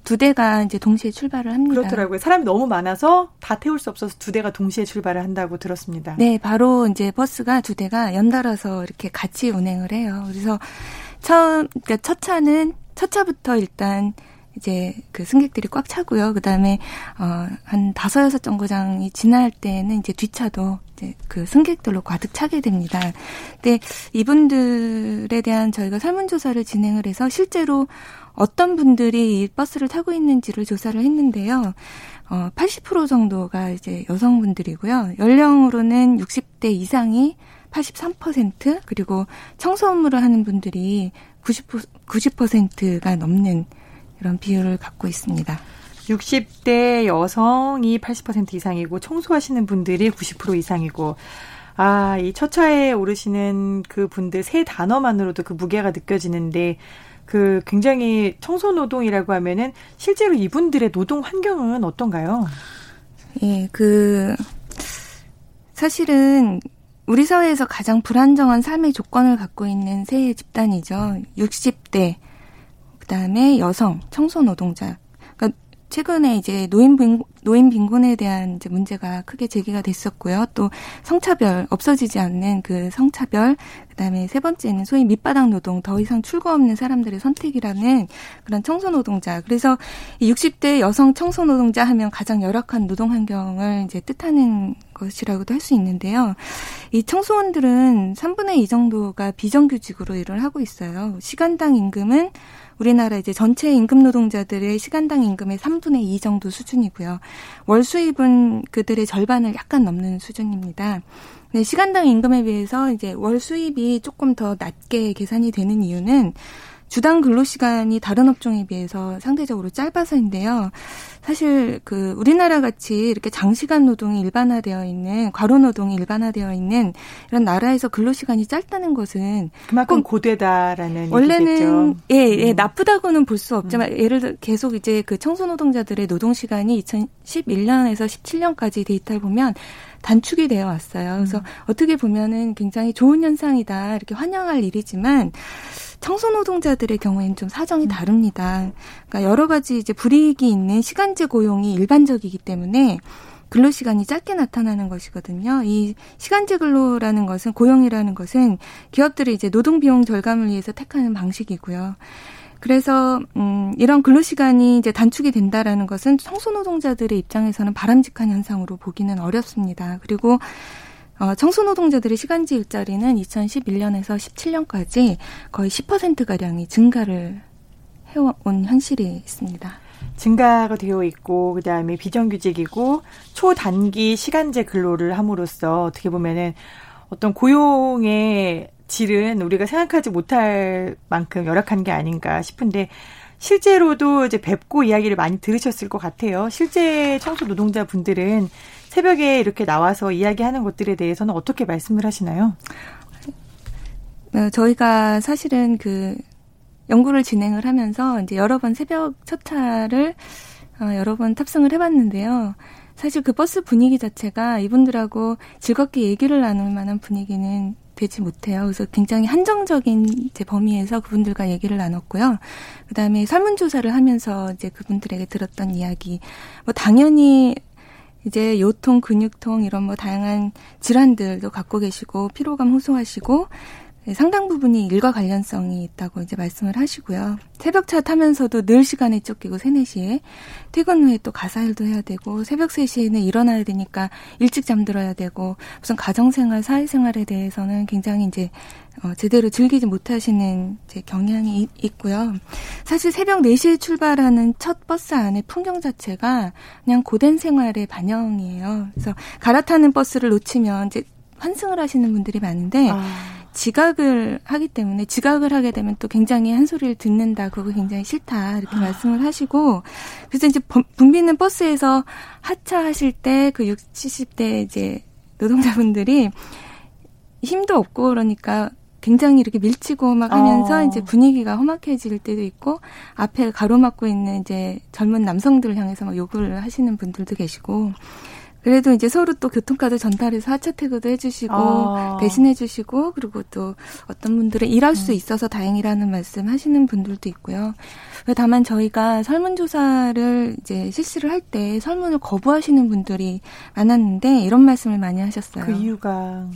두 대가 이제 동시에 출발을 합니다. 그렇더라고요. 사람이 너무 많아서 다 태울 수 없어서 두 대가 동시에 출발을 한다고 들었습니다. 네, 바로 이제 버스가 두 대가 연달아서 이렇게 같이 운행을 해요. 그래서 처음 그러니까 첫 차는 첫 차부터 일단 이제 그 승객들이 꽉 차고요. 그다음에 어, 한 다섯 여섯 정거장이 지날 때는 이제 뒷차도 이제 그 승객들로 가득 차게 됩니다. 근데 이분들에 대한 저희가 설문조사를 진행을 해서 실제로 어떤 분들이 이 버스를 타고 있는지를 조사를 했는데요. 어, 팔십 퍼센트 정도가 이제 여성분들이고요. 연령으로는 육십대 이상이 팔십삼 퍼센트 그리고 청소 업무를 하는 분들이 구십 퍼센트가 넘는 이런 비율을 갖고 있습니다. 육십 대 여성이 팔십 퍼센트 이상이고 청소하시는 분들이 구십 퍼센트 이상이고 아, 이 첫 차에 오르시는 그 분들 세 단어만으로도 그 무게가 느껴지는데 그 굉장히 청소노동이라고 하면은 실제로 이분들의 노동 환경은 어떤가요? 예, 그 사실은 우리 사회에서 가장 불안정한 삶의 조건을 갖고 있는 세 집단이죠. 육십 대 그다음에 여성, 청소노동자. 그러니까 최근에 이제 노인 빈, 노인 빈곤에 대한 이제 문제가 크게 제기가 됐었고요. 또 성차별, 없어지지 않는 그 성차별. 그다음에 세 번째는 소위 밑바닥 노동, 더 이상 출구 없는 사람들의 선택이라는 그런 청소노동자. 그래서 이 육십 대 여성 청소노동자 하면 가장 열악한 노동 환경을 이제 뜻하는 것이라고도 할 수 있는데요. 이 청소원들은 삼분의 이 정도가 비정규직으로 일을 하고 있어요. 시간당 임금은 우리나라 이제 전체 임금 노동자들의 시간당 임금의 삼분의 이 정도 수준이고요. 월 수입은 그들의 절반을 약간 넘는 수준입니다. 네, 시간당 임금에 비해서 이제 월 수입이 조금 더 낮게 계산이 되는 이유는 주당 근로시간이 다른 업종에 비해서 상대적으로 짧아서인데요. 사실 그 우리나라 같이 이렇게 장시간 노동이 일반화되어 있는 과로 노동이 일반화되어 있는 이런 나라에서 근로시간이 짧다는 것은 그만큼 고되다라는 원래는 얘기겠죠. 예, 예, 나쁘다고는 볼 수 없지만 음. 예를 들어 계속 이제 그 청소노동자들의 노동시간이 이천십일년에서 십칠년까지 데이터를 보면 단축이 되어 왔어요. 그래서 음. 어떻게 보면은 굉장히 좋은 현상이다 이렇게 환영할 일이지만 청소노동자들의 경우에는 좀 사정이 다릅니다. 그러니까 여러 가지 이제 불이익이 있는 시간제 고용이 일반적이기 때문에 근로시간이 짧게 나타나는 것이거든요. 이 시간제 근로라는 것은 고용이라는 것은 기업들이 이제 노동비용 절감을 위해서 택하는 방식이고요. 그래서 음, 이런 근로시간이 이제 단축이 된다라는 것은 청소노동자들의 입장에서는 바람직한 현상으로 보기는 어렵습니다. 그리고 어, 청소노동자들의 시간제 일자리는 이천십일년에서 십칠년까지 거의 십 퍼센트가량이 증가를 해온 현실이 있습니다. 증가가 되어 있고 그다음에 비정규직이고 초단기 시간제 근로를 함으로써 어떻게 보면은 어떤 고용의 질은 우리가 생각하지 못할 만큼 열악한 게 아닌가 싶은데 실제로도 이제 뵙고 이야기를 많이 들으셨을 것 같아요. 실제 청소 노동자분들은 새벽에 이렇게 나와서 이야기하는 것들에 대해서는 어떻게 말씀을 하시나요? 저희가 사실은 그 연구를 진행을 하면서 이제 여러 번 새벽 첫 차를 여러 번 탑승을 해봤는데요. 사실 그 버스 분위기 자체가 이분들하고 즐겁게 얘기를 나눌 만한 분위기는 되지 못해요. 그래서 굉장히 한정적인 이제 범위에서 그분들과 얘기를 나눴고요. 그다음에 설문조사를 하면서 이제 그분들에게 들었던 이야기, 뭐 당연히 이제 요통, 근육통 이런 뭐 다양한 질환들도 갖고 계시고 피로감 호소하시고 상당 부분이 일과 관련성이 있다고 이제 말씀을 하시고요. 새벽차 타면서도 늘 시간에 쫓기고 세, 네 시에 퇴근 후에 또 가사일도 해야 되고 새벽 세 시에는 일어나야 되니까 일찍 잠들어야 되고 무슨 가정생활, 사회생활에 대해서는 굉장히 이제 어, 제대로 즐기지 못하시는 이제 경향이 있고요. 사실 새벽 네 시에 출발하는 첫 버스 안의 풍경 자체가 그냥 고된 생활의 반영이에요. 그래서 갈아타는 버스를 놓치면 이제 환승을 하시는 분들이 많은데 아. 지각을 하기 때문에 지각을 하게 되면 또 굉장히 한 소리를 듣는다. 그거 굉장히 싫다. 이렇게 말씀을 하시고 그래서 이제 붐비는 버스에서 하차하실 때 그 육십, 칠십 대 이제 노동자분들이 힘도 없고 그러니까 굉장히 이렇게 밀치고 막 하면서 어. 이제 분위기가 험악해질 때도 있고 앞에 가로막고 있는 이제 젊은 남성들을 향해서 막 욕을 하시는 분들도 계시고 그래도 이제 서로 또 교통카드 전달해서 하차 태그도 해주시고 아. 대신해주시고 그리고 또 어떤 분들은 일할 수 있어서 다행이라는 말씀하시는 분들도 있고요. 다만 저희가 설문조사를 이제 실시를 할 때 설문을 거부하시는 분들이 많았는데 이런 말씀을 많이 하셨어요. 그 이유가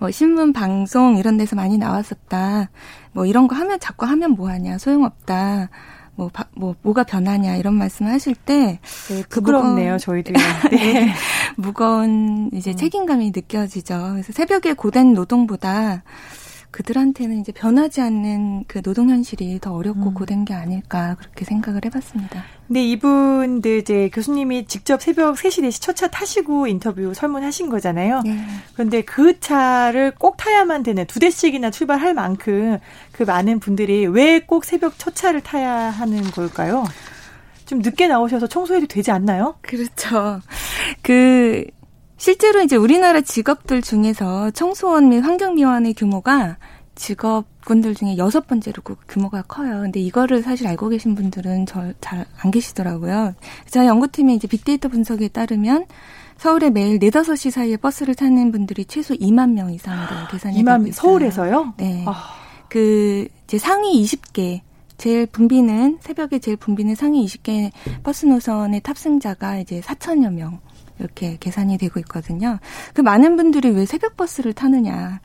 뭐 신문, 방송 이런 데서 많이 나왔었다. 뭐 이런 거 하면 자꾸 하면 뭐하냐 소용없다. 뭐, 바, 뭐, 뭐가 변하냐, 이런 말씀을 하실 때. 네, 부끄럽네요, 저희들이. 네. 무거운, 이제 음. 책임감이 느껴지죠. 그래서 새벽에 고된 노동보다 그들한테는 이제 변하지 않는 그 노동 현실이 더 어렵고 음. 고된 게 아닐까, 그렇게 생각을 해봤습니다. 근데 이분들, 이제 교수님이 직접 새벽 세 시, 네 시 첫 차 타시고 인터뷰 설문하신 거잖아요. 네. 그런데 그 차를 꼭 타야만 되는, 두 대씩이나 출발할 만큼, 그 많은 분들이 왜 꼭 새벽 첫 차를 타야 하는 걸까요? 좀 늦게 나오셔서 청소해도 되지 않나요? 그렇죠. 그 실제로 이제 우리나라 직업들 중에서 청소원 및 환경미화원의 규모가 직업군들 중에 여섯 번째로 그 규모가 커요. 근데 이거를 사실 알고 계신 분들은 잘 안 계시더라고요. 저희 연구팀의 이제 빅데이터 분석에 따르면 서울에 매일 네, 다섯 시 사이에 버스를 타는 분들이 최소 이만 명 이상으로 계산이 되고 있어요. 서울에서요? 네. 아. 그, 이제 상위 이십 개, 제일 붐비는, 새벽에 제일 붐비는 상위 이십 개 버스 노선의 탑승자가 이제 사천여 명, 이렇게 계산이 되고 있거든요. 그 많은 분들이 왜 새벽 버스를 타느냐.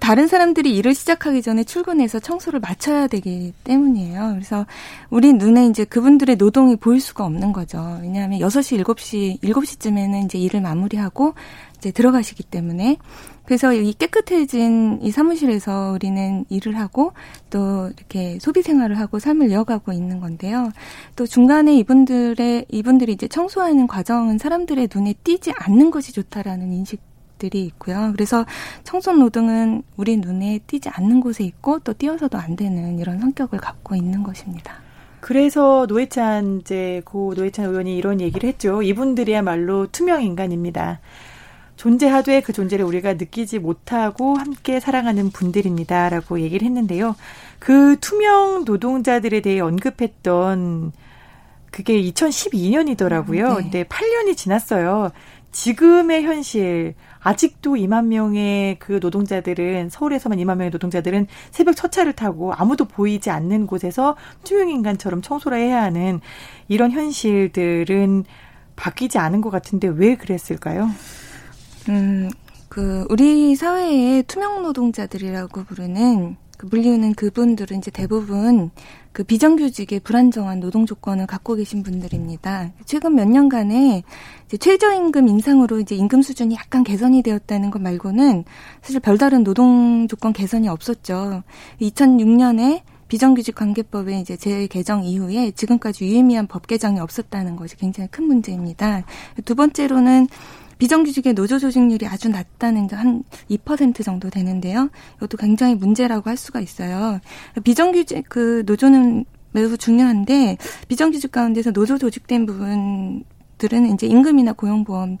다른 사람들이 일을 시작하기 전에 출근해서 청소를 마쳐야 되기 때문이에요. 그래서 우리 눈에 이제 그분들의 노동이 보일 수가 없는 거죠. 왜냐하면 여섯 시, 일곱 시, 일곱 시쯤에는 이제 일을 마무리하고 이제 들어가시기 때문에. 그래서 이 깨끗해진 이 사무실에서 우리는 일을 하고 또 이렇게 소비 생활을 하고 삶을 이어가고 있는 건데요. 또 중간에 이분들의, 이분들이 이제 청소하는 과정은 사람들의 눈에 띄지 않는 것이 좋다라는 인식 들이 있고요. 그래서 청소 노동은 우리 눈에 띄지 않는 곳에 있고 또 띄어서도 안 되는 이런 성격을 갖고 있는 것입니다. 그래서 노회찬 이제 고 노회찬 의원이 이런 얘기를 했죠. 이분들이야말로 투명 인간입니다. 존재하되 그 존재를 우리가 느끼지 못하고 함께 살아가는 분들입니다라고 얘기를 했는데요. 그 투명 노동자들에 대해 언급했던 그게 이천십이 년이더라고요. 음, 네. 근데 팔 년이 지났어요. 지금의 현실, 아직도 이만 명의 그 노동자들은, 서울에서만 이만 명의 노동자들은 새벽 첫 차를 타고 아무도 보이지 않는 곳에서 투명인간처럼 청소를 해야 하는 이런 현실들은 바뀌지 않은 것 같은데 왜 그랬을까요? 음, 그, 우리 사회의 투명 노동자들이라고 부르는 그 물리우는 그분들은 이제 대부분 그 비정규직의 불안정한 노동 조건을 갖고 계신 분들입니다. 최근 몇 년간에 이제 최저임금 인상으로 이제 임금 수준이 약간 개선이 되었다는 것 말고는 사실 별다른 노동 조건 개선이 없었죠. 이천육 년에 비정규직 관계법의 이제 재개정 이후에 지금까지 유의미한 법 개정이 없었다는 것이 굉장히 큰 문제입니다. 두 번째로는 비정규직의 노조 조직률이 아주 낮다는 한 이 퍼센트 정도 되는데요. 이것도 굉장히 문제라고 할 수가 있어요. 비정규직 그 노조는 매우 중요한데 비정규직 가운데서 노조 조직된 부분들은 이제 임금이나 고용보험이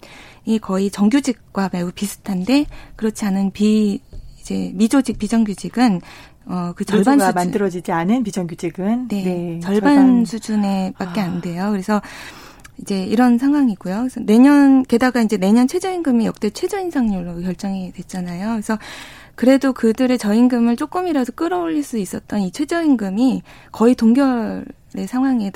거의 정규직과 매우 비슷한데 그렇지 않은 비 이제 미조직 비정규직은 어, 그 절반 수준 만들어지지 않은 비정규직은 네, 네 절반, 절반 수준에밖에 아. 안 돼요. 그래서 이제 이런 상황이고요. 그래서 내년 게다가 이제 내년 최저임금이 역대 최저인상률로 결정이 됐잖아요. 그래서 그래도 그들의 저임금을 조금이라도 끌어올릴 수 있었던 이 최저임금이 거의 동결 네, 상황에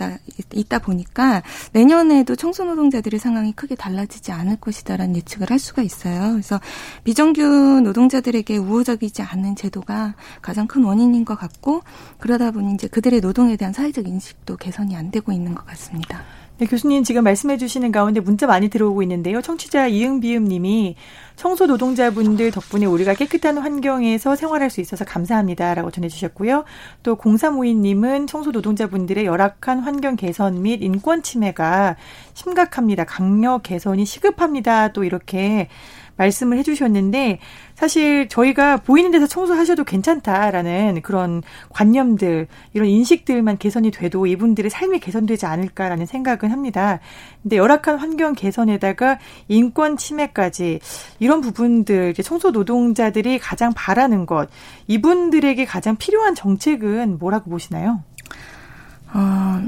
있다 보니까 내년에도 청소노동자들의 상황이 크게 달라지지 않을 것이다라는 예측을 할 수가 있어요. 그래서 비정규 노동자들에게 우호적이지 않은 제도가 가장 큰 원인인 것 같고, 그러다 보니 이제 그들의 노동에 대한 사회적 인식도 개선이 안 되고 있는 것 같습니다. 네, 교수님 지금 말씀해 주시는 가운데 문자 많이 들어오고 있는데요. 청취자 이응비음 님이 청소노동자분들 덕분에 우리가 깨끗한 환경에서 생활할 수 있어서 감사합니다라고 전해주셨고요. 또 공삼오이 님은 청소노동자분들의 열악한 환경 개선 및 인권 침해가 심각합니다. 강력 개선이 시급합니다. 또 이렇게 말씀을 해주셨는데, 사실 저희가 보이는 데서 청소하셔도 괜찮다라는 그런 관념들, 이런 인식들만 개선이 돼도 이분들의 삶이 개선되지 않을까라는 생각은 합니다. 근데 열악한 환경 개선에다가 인권 침해까지, 이런 부분들, 이제 청소 노동자들이 가장 바라는 것, 이분들에게 가장 필요한 정책은 뭐라고 보시나요? 어...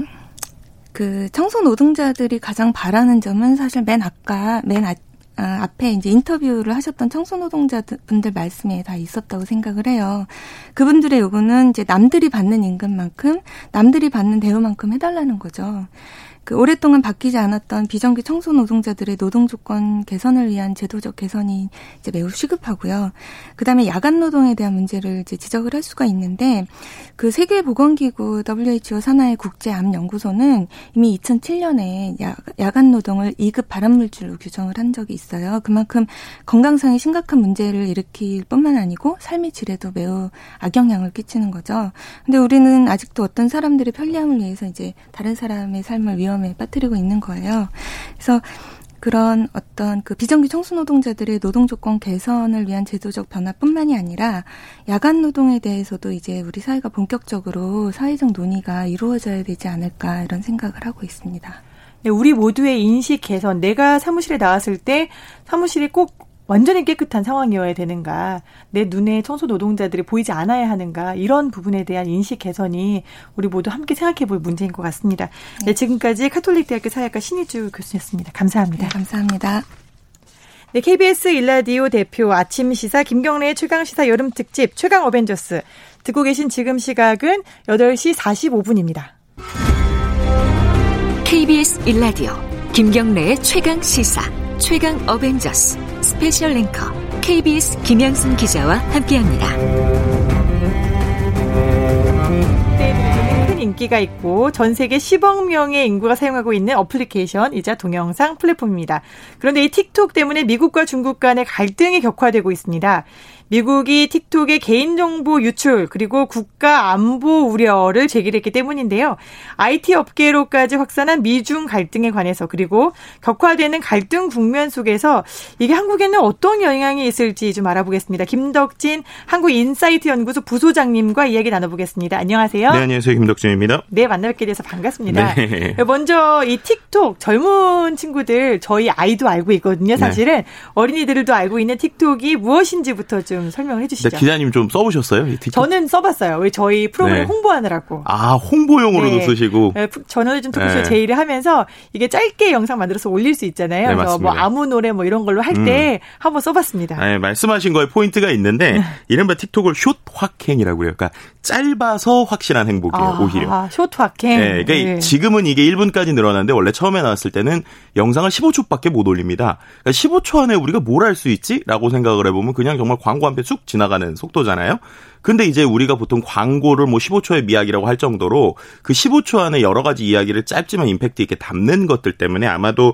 그 청소 노동자들이 가장 바라는 점은 사실 맨 아까 맨 앞 아, 앞에 이제 인터뷰를 하셨던 청소노동자분들 말씀에 다 있었다고 생각을 해요. 그분들의 요구는 이제 남들이 받는 임금만큼, 남들이 받는 대우만큼 해달라는 거죠. 그 오랫동안 바뀌지 않았던 비정규 청소노동자들의 노동 조건 개선을 위한 제도적 개선이 이제 매우 시급하고요. 그다음에 야간 노동에 대한 문제를 이제 지적을 할 수가 있는데, 그 세계보건기구 더블유에이치오 산하의 국제암연구소는 이미 이천칠 년에 야, 야간 노동을 이 급 발암물질로 규정을 한 적이 있어요. 그만큼 건강상의 심각한 문제를 일으킬 뿐만 아니고 삶의 질에도 매우 악영향을 끼치는 거죠. 근데 우리는 아직도 어떤 사람들의 편리함을 위해서 이제 다른 사람의 삶을 위험 위험에 빠뜨리고 있는 거예요. 그래서 그런 어떤 그 비정규 청소노동자들의 노동 조건 개선을 위한 제도적 변화뿐만이 아니라 야간 노동에 대해서도 이제 우리 사회가 본격적으로 사회적 논의가 이루어져야 되지 않을까, 이런 생각을 하고 있습니다. 네, 우리 모두의 인식 개선, 내가 사무실에 나왔을 때 사무실이 꼭 완전히 깨끗한 상황이어야 되는가, 내 눈에 청소 노동자들이 보이지 않아야 하는가, 이런 부분에 대한 인식 개선이 우리 모두 함께 생각해 볼 문제인 것 같습니다. 네. 네, 지금까지 가톨릭대학교 사회학과 신희주 교수였습니다. 감사합니다. 네, 감사합니다. 네, 케이비에스 일라디오 대표 아침 시사 김경래의 최강시사 여름 특집 최강 어벤져스, 듣고 계신 지금 시각은 여덟 시 사십오 분입니다. 케이비에스 일라디오 김경래의 최강시사 최강 어벤져스 스페셜 앵커 케이비에스 김양순 기자와 함께합니다. 큰 인기가 있고 전 세계 십억 명의 인구가 사용하고 있는 어플리케이션이자 동영상 플랫폼입니다. 그런데 이 틱톡 때문에 미국과 중국 간의 갈등이 격화되고 있습니다. 미국이 틱톡의 개인정보 유출, 그리고 국가 안보 우려를 제기했기 때문인데요. 아이티 업계로까지 확산한 미중 갈등에 관해서, 그리고 격화되는 갈등 국면 속에서 이게 한국에는 어떤 영향이 있을지 좀 알아보겠습니다. 김덕진 한국인사이트 연구소 부소장님과 이야기 나눠보겠습니다. 안녕하세요. 네, 안녕하세요. 김덕진입니다. 네, 만나뵙게 돼서 반갑습니다. 네. 먼저 이 틱톡, 젊은 친구들, 저희 아이도 알고 있거든요. 사실은 네. 어린이들도 알고 있는 틱톡이 무엇인지부터 좀 설명을 해주시죠. 네, 기자님 좀 써보셨어요? 이 틱톡? 저는 써봤어요. 왜 저희 프로그램 네. 홍보하느라고. 아, 홍보용으로도 네. 쓰시고. 네, 저는 요즘 토크쇼 네. 제의를 하면서 이게 짧게 영상 만들어서 올릴 수 있잖아요. 네, 그래서 뭐 아무 노래 뭐 이런 걸로 할 때 음. 한번 써봤습니다. 네, 말씀하신 거에 포인트가 있는데 이른바 틱톡을 숏확행이라고 해요. 그러니까 짧아서 확실한 행복이에요. 아, 오히려. 아, 숏확행. 네, 그러니까 네. 지금은 이게 일 분까지 늘어났는데 원래 처음에 나왔을 때는 영상을 십오 초밖에 못 올립니다. 그러니까 십오 초 안에 우리가 뭘 할 수 있지라고 생각을 해보면 그냥 정말 광고 한 편 쑥 지나가는 속도잖아요. 근데 이제 우리가 보통 광고를 뭐 십오 초의 미학이라고 할 정도로 그 십오 초 안에 여러 가지 이야기를 짧지만 임팩트 있게 담는 것들 때문에 아마도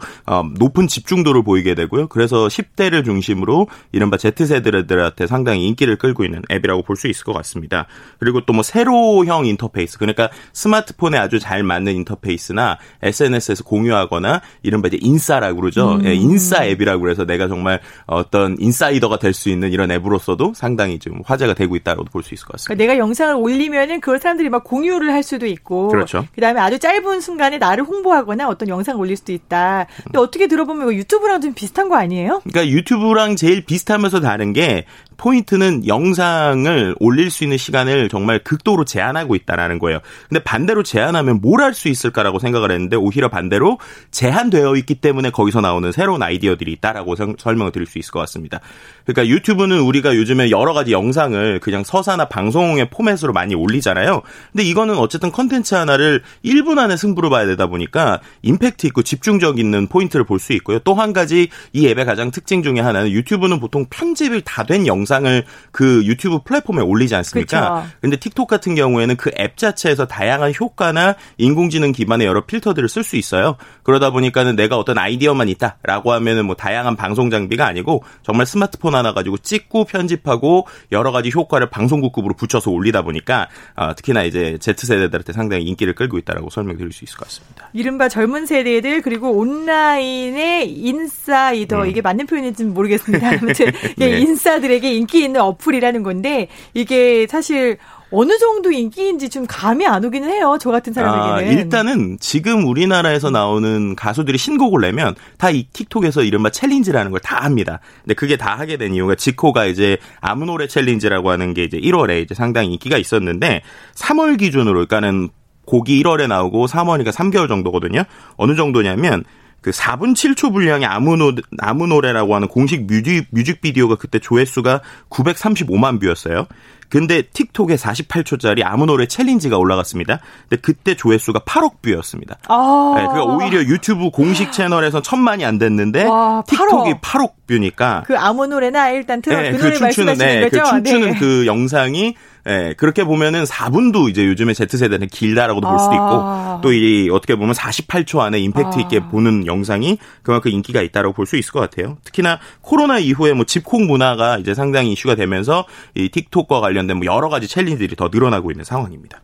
높은 집중도를 보이게 되고요. 그래서 십 대를 중심으로 이른바 Z세대들한테 상당히 인기를 끌고 있는 앱이라고 볼 수 있을 것 같습니다. 그리고 또 뭐 세로형 인터페이스, 그러니까 스마트폰에 아주 잘 맞는 인터페이스나 에스엔에스에서 공유하거나 이른바 이제 인싸라고 그러죠. 음. 인싸 앱이라고 해서 내가 정말 어떤 인사이더가 될 수 있는 이런 앱으로서도 상당히 지금 화제가 되고 있다고 볼 수 있을 것 같습니다. 그러니까 내가 영상을 올리면은 그걸 사람들이 막 공유를 할 수도 있고, 그렇죠. 그다음에 아주 짧은 순간에 나를 홍보하거나 어떤 영상을 올릴 수도 있다. 근데 어떻게 들어보면 이거 유튜브랑 좀 비슷한 거 아니에요? 그러니까 유튜브랑 제일 비슷하면서 다른 게 포인트는 영상을 올릴 수 있는 시간을 정말 극도로 제한하고 있다라는 거예요. 근데 반대로 제한하면 뭘 할 수 있을까라고 생각을 했는데 오히려 반대로 제한되어 있기 때문에 거기서 나오는 새로운 아이디어들이 있다라고 설명을 드릴 수 있을 것 같습니다. 그러니까 유튜브는 우리가 요즘에 여러 가지 영상을 그냥 서사나 방송의 포맷으로 많이 올리잖아요. 근데 이거는 어쨌든 컨텐츠 하나를 일 분 안에 승부를 봐야 되다 보니까 임팩트 있고 집중적 있는 포인트를 볼 수 있고요. 또 한 가지 이 앱의 가장 특징 중에 하나는 유튜브는 보통 편집이 다 된 영상을 그 유튜브 플랫폼에 올리지 않습니까? 그런데 틱톡 같은 경우에는 그 앱 자체에서 다양한 효과나 인공지능 기반의 여러 필터들을 쓸 수 있어요. 그러다 보니까는 내가 어떤 아이디어만 있다라고 하면은 뭐 다양한 방송 장비가 아니고 정말 스마트폰 하나 가지고 찍고 편집하고 여러 가지 효과를 방송국급으로 붙여서 올리다 보니까 아, 특히나 이제 Z세대들한테 상당히 인기를 끌고 있다라고 설명드릴 수 있을 것 같습니다. 이른바 젊은 세대들 그리고 온라인의 인사이더 음. 이게 맞는 표현인지는 모르겠습니다. 아무튼 네. 예, 인싸들에게 인기 있는 어플이라는 건데 이게 사실 어느 정도 인기인지 좀 감이 안 오기는 해요. 저 같은 사람에게는. 아, 일단은 지금 우리나라에서 나오는 가수들이 신곡을 내면 다 이 틱톡에서 이른바 챌린지라는 걸 다 합니다. 근데 그게 다 하게 된 이유가 지코가 이제 아무 노래 챌린지라고 하는 게 이제 일월에 이제 상당히 인기가 있었는데 삼월 기준으로 그러니까는 곡이 일월에 나오고 삼월이니까 삼 개월 정도거든요. 어느 정도냐면 그 사 분 칠 초 분량의 아무, 노, 아무 노래라고 하는 공식 뮤직, 뮤직비디오가 그때 조회수가 구백삼십오만 뷰였어요. 근데 틱톡에 사십팔 초짜리 아무 노래 챌린지가 올라갔습니다. 근데 그때 조회수가 팔억 뷰였습니다. 아~ 네, 그러니까 오히려 유튜브 공식 채널에서는 천만이 안 됐는데 와, 틱톡이 팔억. 팔억 뷰니까. 그 아무 노래나 일단 틀어 네, 그 노래 그 말씀하시는 네, 거죠? 그 춤추는 네. 그 영상이 예, 그렇게 보면은 사 분도 이제 요즘에 Z세대는 길다라고도 볼 수도 있고, 또 이 어떻게 보면 사십팔 초 안에 임팩트 있게 아. 보는 영상이 그만큼 인기가 있다라고 볼 수 있을 것 같아요. 특히나 코로나 이후에 뭐 집콕 문화가 이제 상당히 이슈가 되면서 이 틱톡과 관련된 뭐 여러 가지 챌린지들이 더 늘어나고 있는 상황입니다.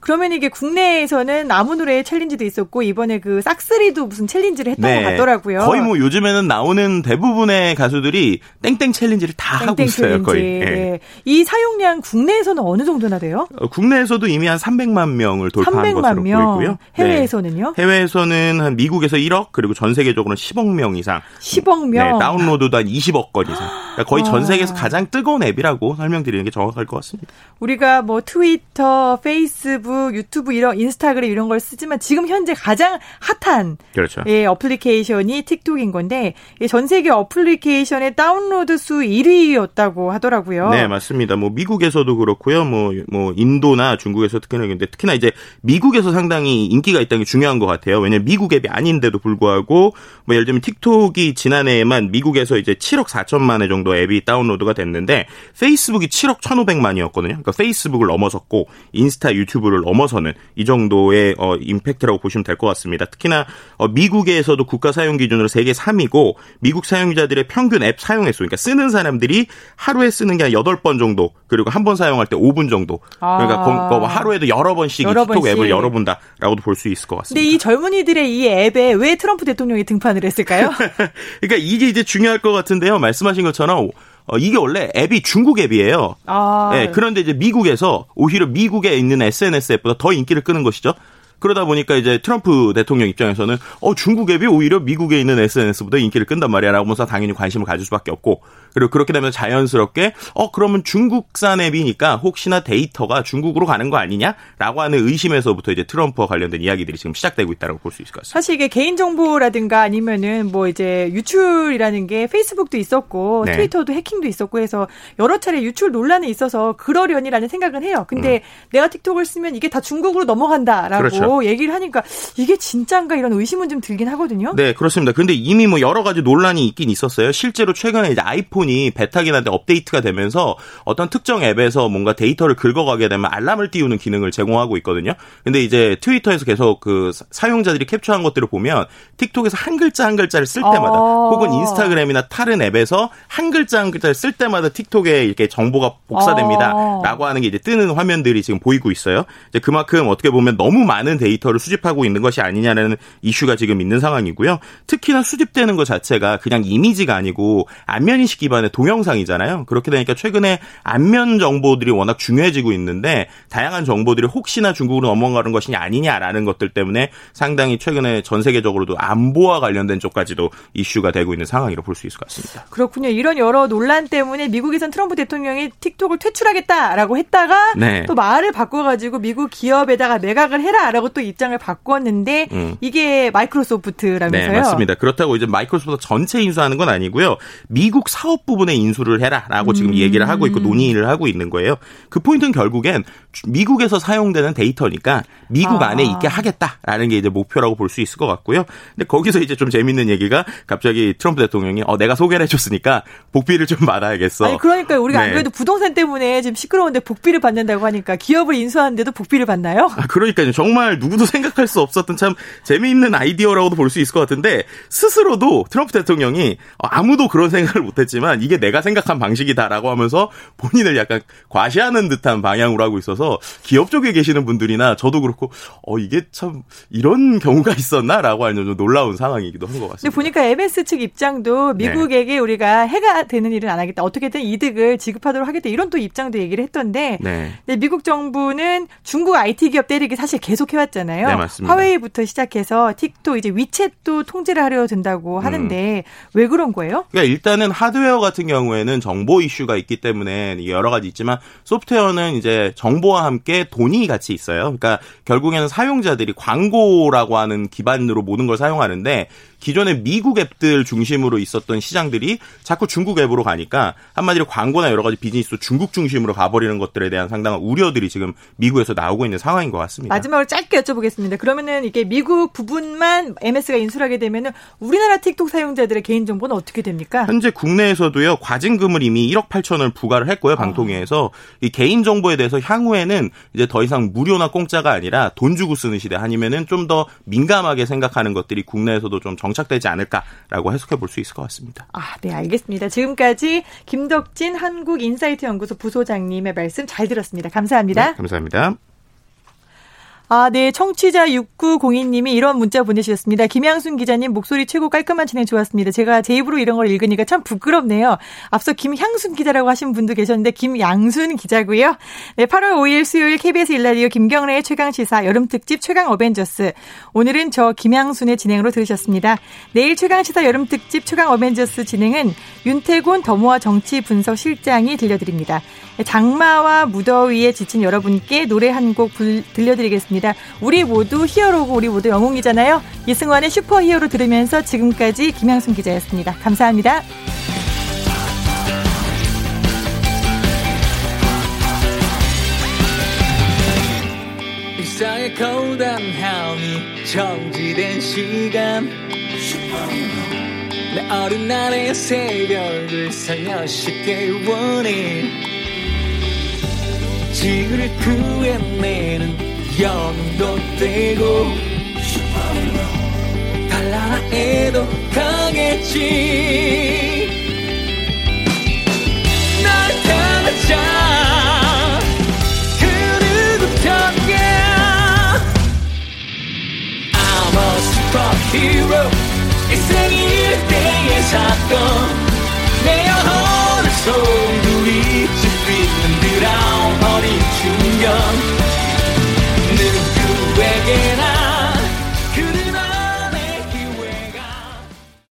그러면 이게 국내에서는 아무 노래의 챌린지도 있었고 이번에 그 싹쓰리도 무슨 챌린지를 했던 네, 것 같더라고요. 거의 뭐 요즘에는 나오는 대부분의 가수들이 땡땡 챌린지를 다 땡땡 하고 있어요. 챌린지. 거의. 네. 네. 이 사용량 국내에서는 어느 정도나 돼요? 어, 국내에서도 이미 한 삼백만 명을 돌파한 것으로 명. 보이고요. 해외에서는요? 네. 해외에서는 한 미국에서 일억 그리고 전 세계적으로는 십억 명 이상. 십억 명. 네, 다운로드도 한 이십억 건 이상. 그러니까 거의 와. 전 세계에서 가장 뜨거운 앱이라고 설명드리는 게 정확할 것 같습니다. 우리가 뭐 트위터, 페이스북 유튜브 이런 인스타그램 이런 걸 쓰지만 지금 현재 가장 핫한 그렇죠. 예, 어플리케이션이 틱톡인 건데 예, 전 세계 어플리케이션의 다운로드 수 일 위였다고 하더라고요. 네, 맞습니다. 뭐 미국에서도 그렇고요. 뭐, 뭐 인도나 중국에서 특히나 근데 특히나 이제 미국에서 상당히 인기가 있다는 게 중요한 것 같아요. 왜냐하면 미국 앱이 아닌데도 불구하고 뭐 예를 들면 틱톡이 지난해에만 미국에서 이제 칠억 사천만 회 정도 앱이 다운로드가 됐는데 페이스북이 칠억 천오백만이었거든요. 그러니까 페이스북을 넘어섰고 인스타, 유튜브를 넘어서는 이 정도의 어, 임팩트라고 보시면 될 것 같습니다. 특히나 어, 미국에서도 국가 사용 기준으로 세계 삼 위고 미국 사용자들의 평균 앱 사용 횟수 그러니까 쓰는 사람들이 하루에 쓰는 게 한 여덟 번 정도 그리고 한 번 사용할 때 오 분 정도 그러니까 아. 거, 거, 하루에도 여러 번씩 여러 틱톡 번씩. 앱을 열어본다라고도 볼 수 있을 것 같습니다. 근데 이 젊은이들의 이 앱에 왜 트럼프 대통령이 등판을 했을까요? 그러니까 이게 이제 중요할 것 같은데요. 말씀하신 것처럼 어, 이게 원래 앱이 중국 앱이에요. 아. 네, 그런데 이제 미국에서 오히려 미국에 있는 에스엔에스 앱보다 더 인기를 끄는 것이죠. 그러다 보니까 이제 트럼프 대통령 입장에서는 어, 중국 앱이 오히려 미국에 있는 에스엔에스보다 인기를 끈단 말이야 라고 하면서 당연히 관심을 가질 수밖에 없고 그리고 그렇게 되면 자연스럽게 어, 그러면 중국산 앱이니까 혹시나 데이터가 중국으로 가는 거 아니냐라고 하는 의심에서부터 이제 트럼프와 관련된 이야기들이 지금 시작되고 있다고 볼 수 있을 것 같습니다. 사실 이게 개인정보라든가 아니면은 뭐 이제 유출이라는 게 페이스북도 있었고 네. 트위터도 해킹도 있었고 해서 여러 차례 유출 논란이 있어서 그러려니라는 생각은 해요. 근데 음. 내가 틱톡을 쓰면 이게 다 중국으로 넘어간다라고 그렇죠. 얘기를 하니까 이게 진짠가 이런 의심은 좀 들긴 하거든요. 네, 그렇습니다. 근데 이미 뭐 여러 가지 논란이 있긴 있었어요. 실제로 최근에 이제 아이폰이 베타긴한데 업데이트가 되면서 어떤 특정 앱에서 뭔가 데이터를 긁어가게 되면 알람을 띄우는 기능을 제공하고 있거든요. 근데 이제 트위터에서 계속 그 사용자들이 캡처한 것들을 보면 틱톡에서 한 글자 한 글자를 쓸 때마다 어... 혹은 인스타그램이나 다른 앱에서 한 글자 한 글자를 쓸 때마다 틱톡에 이렇게 정보가 복사됩니다라고 어... 하는 게 이제 뜨는 화면들이 지금 보이고 있어요. 이제 그만큼 어떻게 보면 너무 많은 데이터를 수집하고 있는 것이 아니냐는 이슈가 지금 있는 상황이고요. 특히나 수집되는 것 자체가 그냥 이미지가 아니고 안면 인식 기반 기반의 동영상이잖아요. 그렇게 되니까 최근에 안면 정보들이 워낙 중요해지고 있는데 다양한 정보들이 혹시나 중국으로 넘어가는 것이 아니냐라는 것들 때문에 상당히 최근에 전 세계적으로도 안보와 관련된 쪽까지도 이슈가 되고 있는 상황이라고 볼 수 있을 것 같습니다. 그렇군요. 이런 여러 논란 때문에 미국에선 트럼프 대통령이 틱톡을 퇴출하겠다라고 했다가 네. 또 말을 바꿔가지고 미국 기업에다가 매각을 해라라고 또 입장을 바꿨는데 음. 이게 마이크로소프트라면서요? 네, 맞습니다. 그렇다고 이제 마이크로소프트 전체 인수하는 건 아니고요. 미국 사업 부분에 인수를 해라라고 음. 지금 얘기를 하고 있고 논의를 하고 있는 거예요. 그 포인트는 결국엔 미국에서 사용되는 데이터니까 미국 아. 안에 있게 하겠다라는 게 이제 목표라고 볼 수 있을 것 같고요. 근데 거기서 이제 좀 재밌는 얘기가 갑자기 트럼프 대통령이 어, 내가 소개를 해줬으니까 복비를 좀 받아야겠어. 아니 그러니까 우리가 네. 안 그래도 부동산 때문에 지금 시끄러운데 복비를 받는다고 하니까 기업을 인수하는데도 복비를 받나요? 아, 그러니까요. 정말 누구도 생각할 수 없었던 참 재미있는 아이디어라고도 볼 수 있을 것 같은데 스스로도 트럼프 대통령이 아무도 그런 생각을 못했지만 이게 내가 생각한 방식이다라고 하면서 본인을 약간 과시하는 듯한 방향으로 하고 있어서 기업 쪽에 계시는 분들이나 저도 그렇고 어 이게 참 이런 경우가 있었나라고 하는 좀 놀라운 상황이기도 한 것 같습니다. 보니까 엠에스 측 입장도 미국에게 네. 우리가 해가 되는 일은 안 하겠다. 어떻게든 이득을 지급하도록 하겠다. 이런 또 입장도 얘기를 했던데 네. 근데 미국 정부는 중국 아이티 기업 때리기 사실 계속 해왔잖아요. 네, 맞습니다. 화웨이부터 시작해서 틱톡 이제 위챗도 통제를 하려 든다고 하는데 음. 왜 그런 거예요? 그러니까 일단은 하드웨어 같은 경우에는 정보 이슈가 있기 때문에 여러 가지 있지만 소프트웨어는 이제 정보와 함께 돈이 같이 있어요. 그러니까 결국에는 사용자들이 광고라고 하는 기반으로 모든 걸 사용하는데 기존의 미국 앱들 중심으로 있었던 시장들이 자꾸 중국 앱으로 가니까 한마디로 광고나 여러 가지 비즈니스도 중국 중심으로 가버리는 것들에 대한 상당한 우려들이 지금 미국에서 나오고 있는 상황인 것 같습니다. 마지막으로 짧게 여쭤보겠습니다. 그러면은 이게 미국 부분만 엠에스가 인수하게 되면은 우리나라 틱톡 사용자들의 개인정보는 어떻게 됩니까? 현재 국내에서도요. 과징금을 이미 일억 팔천을 부과를 했고요. 방통위에서. 아. 이 개인정보에 대해서 향후에는 이제 더 이상 무료나 공짜가 아니라 돈 주고 쓰는 시대 아니면은 좀 더 민감하게 생각하는 것들이 국내에서도 좀 정 착되지 않을까라고 해석해 볼 수 있을 것 같습니다. 아, 네, 알겠습니다. 지금까지 김덕진 한국인사이트 연구소 부소장님의 말씀 잘 들었습니다. 감사합니다. 네, 감사합니다. 아, 네, 청취자 육구공이 님이 이런 문자 보내주셨습니다. 김양순 기자님 목소리 최고 깔끔한 진행 좋았습니다. 제가 제 입으로 이런 걸 읽으니까 참 부끄럽네요. 앞서 김향순 기자라고 하신 분도 계셨는데 김양순 기자고요. 네, 팔월 오일 수요일 케이비에스 일라디오 김경래의 최강시사 여름특집 최강어벤져스. 오늘은 저 김양순의 진행으로 들으셨습니다. 내일 최강시사 여름특집 최강어벤져스 진행은 윤태곤 더모아 정치분석실장이 들려드립니다. 장마와 무더위에 지친 여러분께 노래 한 곡 들려드리겠습니다. 우리 모두 히어로고 우리 모두 영웅이잖아요. 이승환의 슈퍼히어로 들으면서 지금까지 김양순 기자였습니다. 감사합니다. 일상의 고단함이 정지된 시간 슈퍼히어로 내 어린날의 새벽을 살려 쉽게 원해 지구를 구해내는 영웅도 되고 슈퍼히어로 달라라 해도 강했지 날 따라자 그 누구던가 I'm a superhero 일생일 때의 사건 내 영혼을 소용돌이 집 빛는 드라운 어린 중년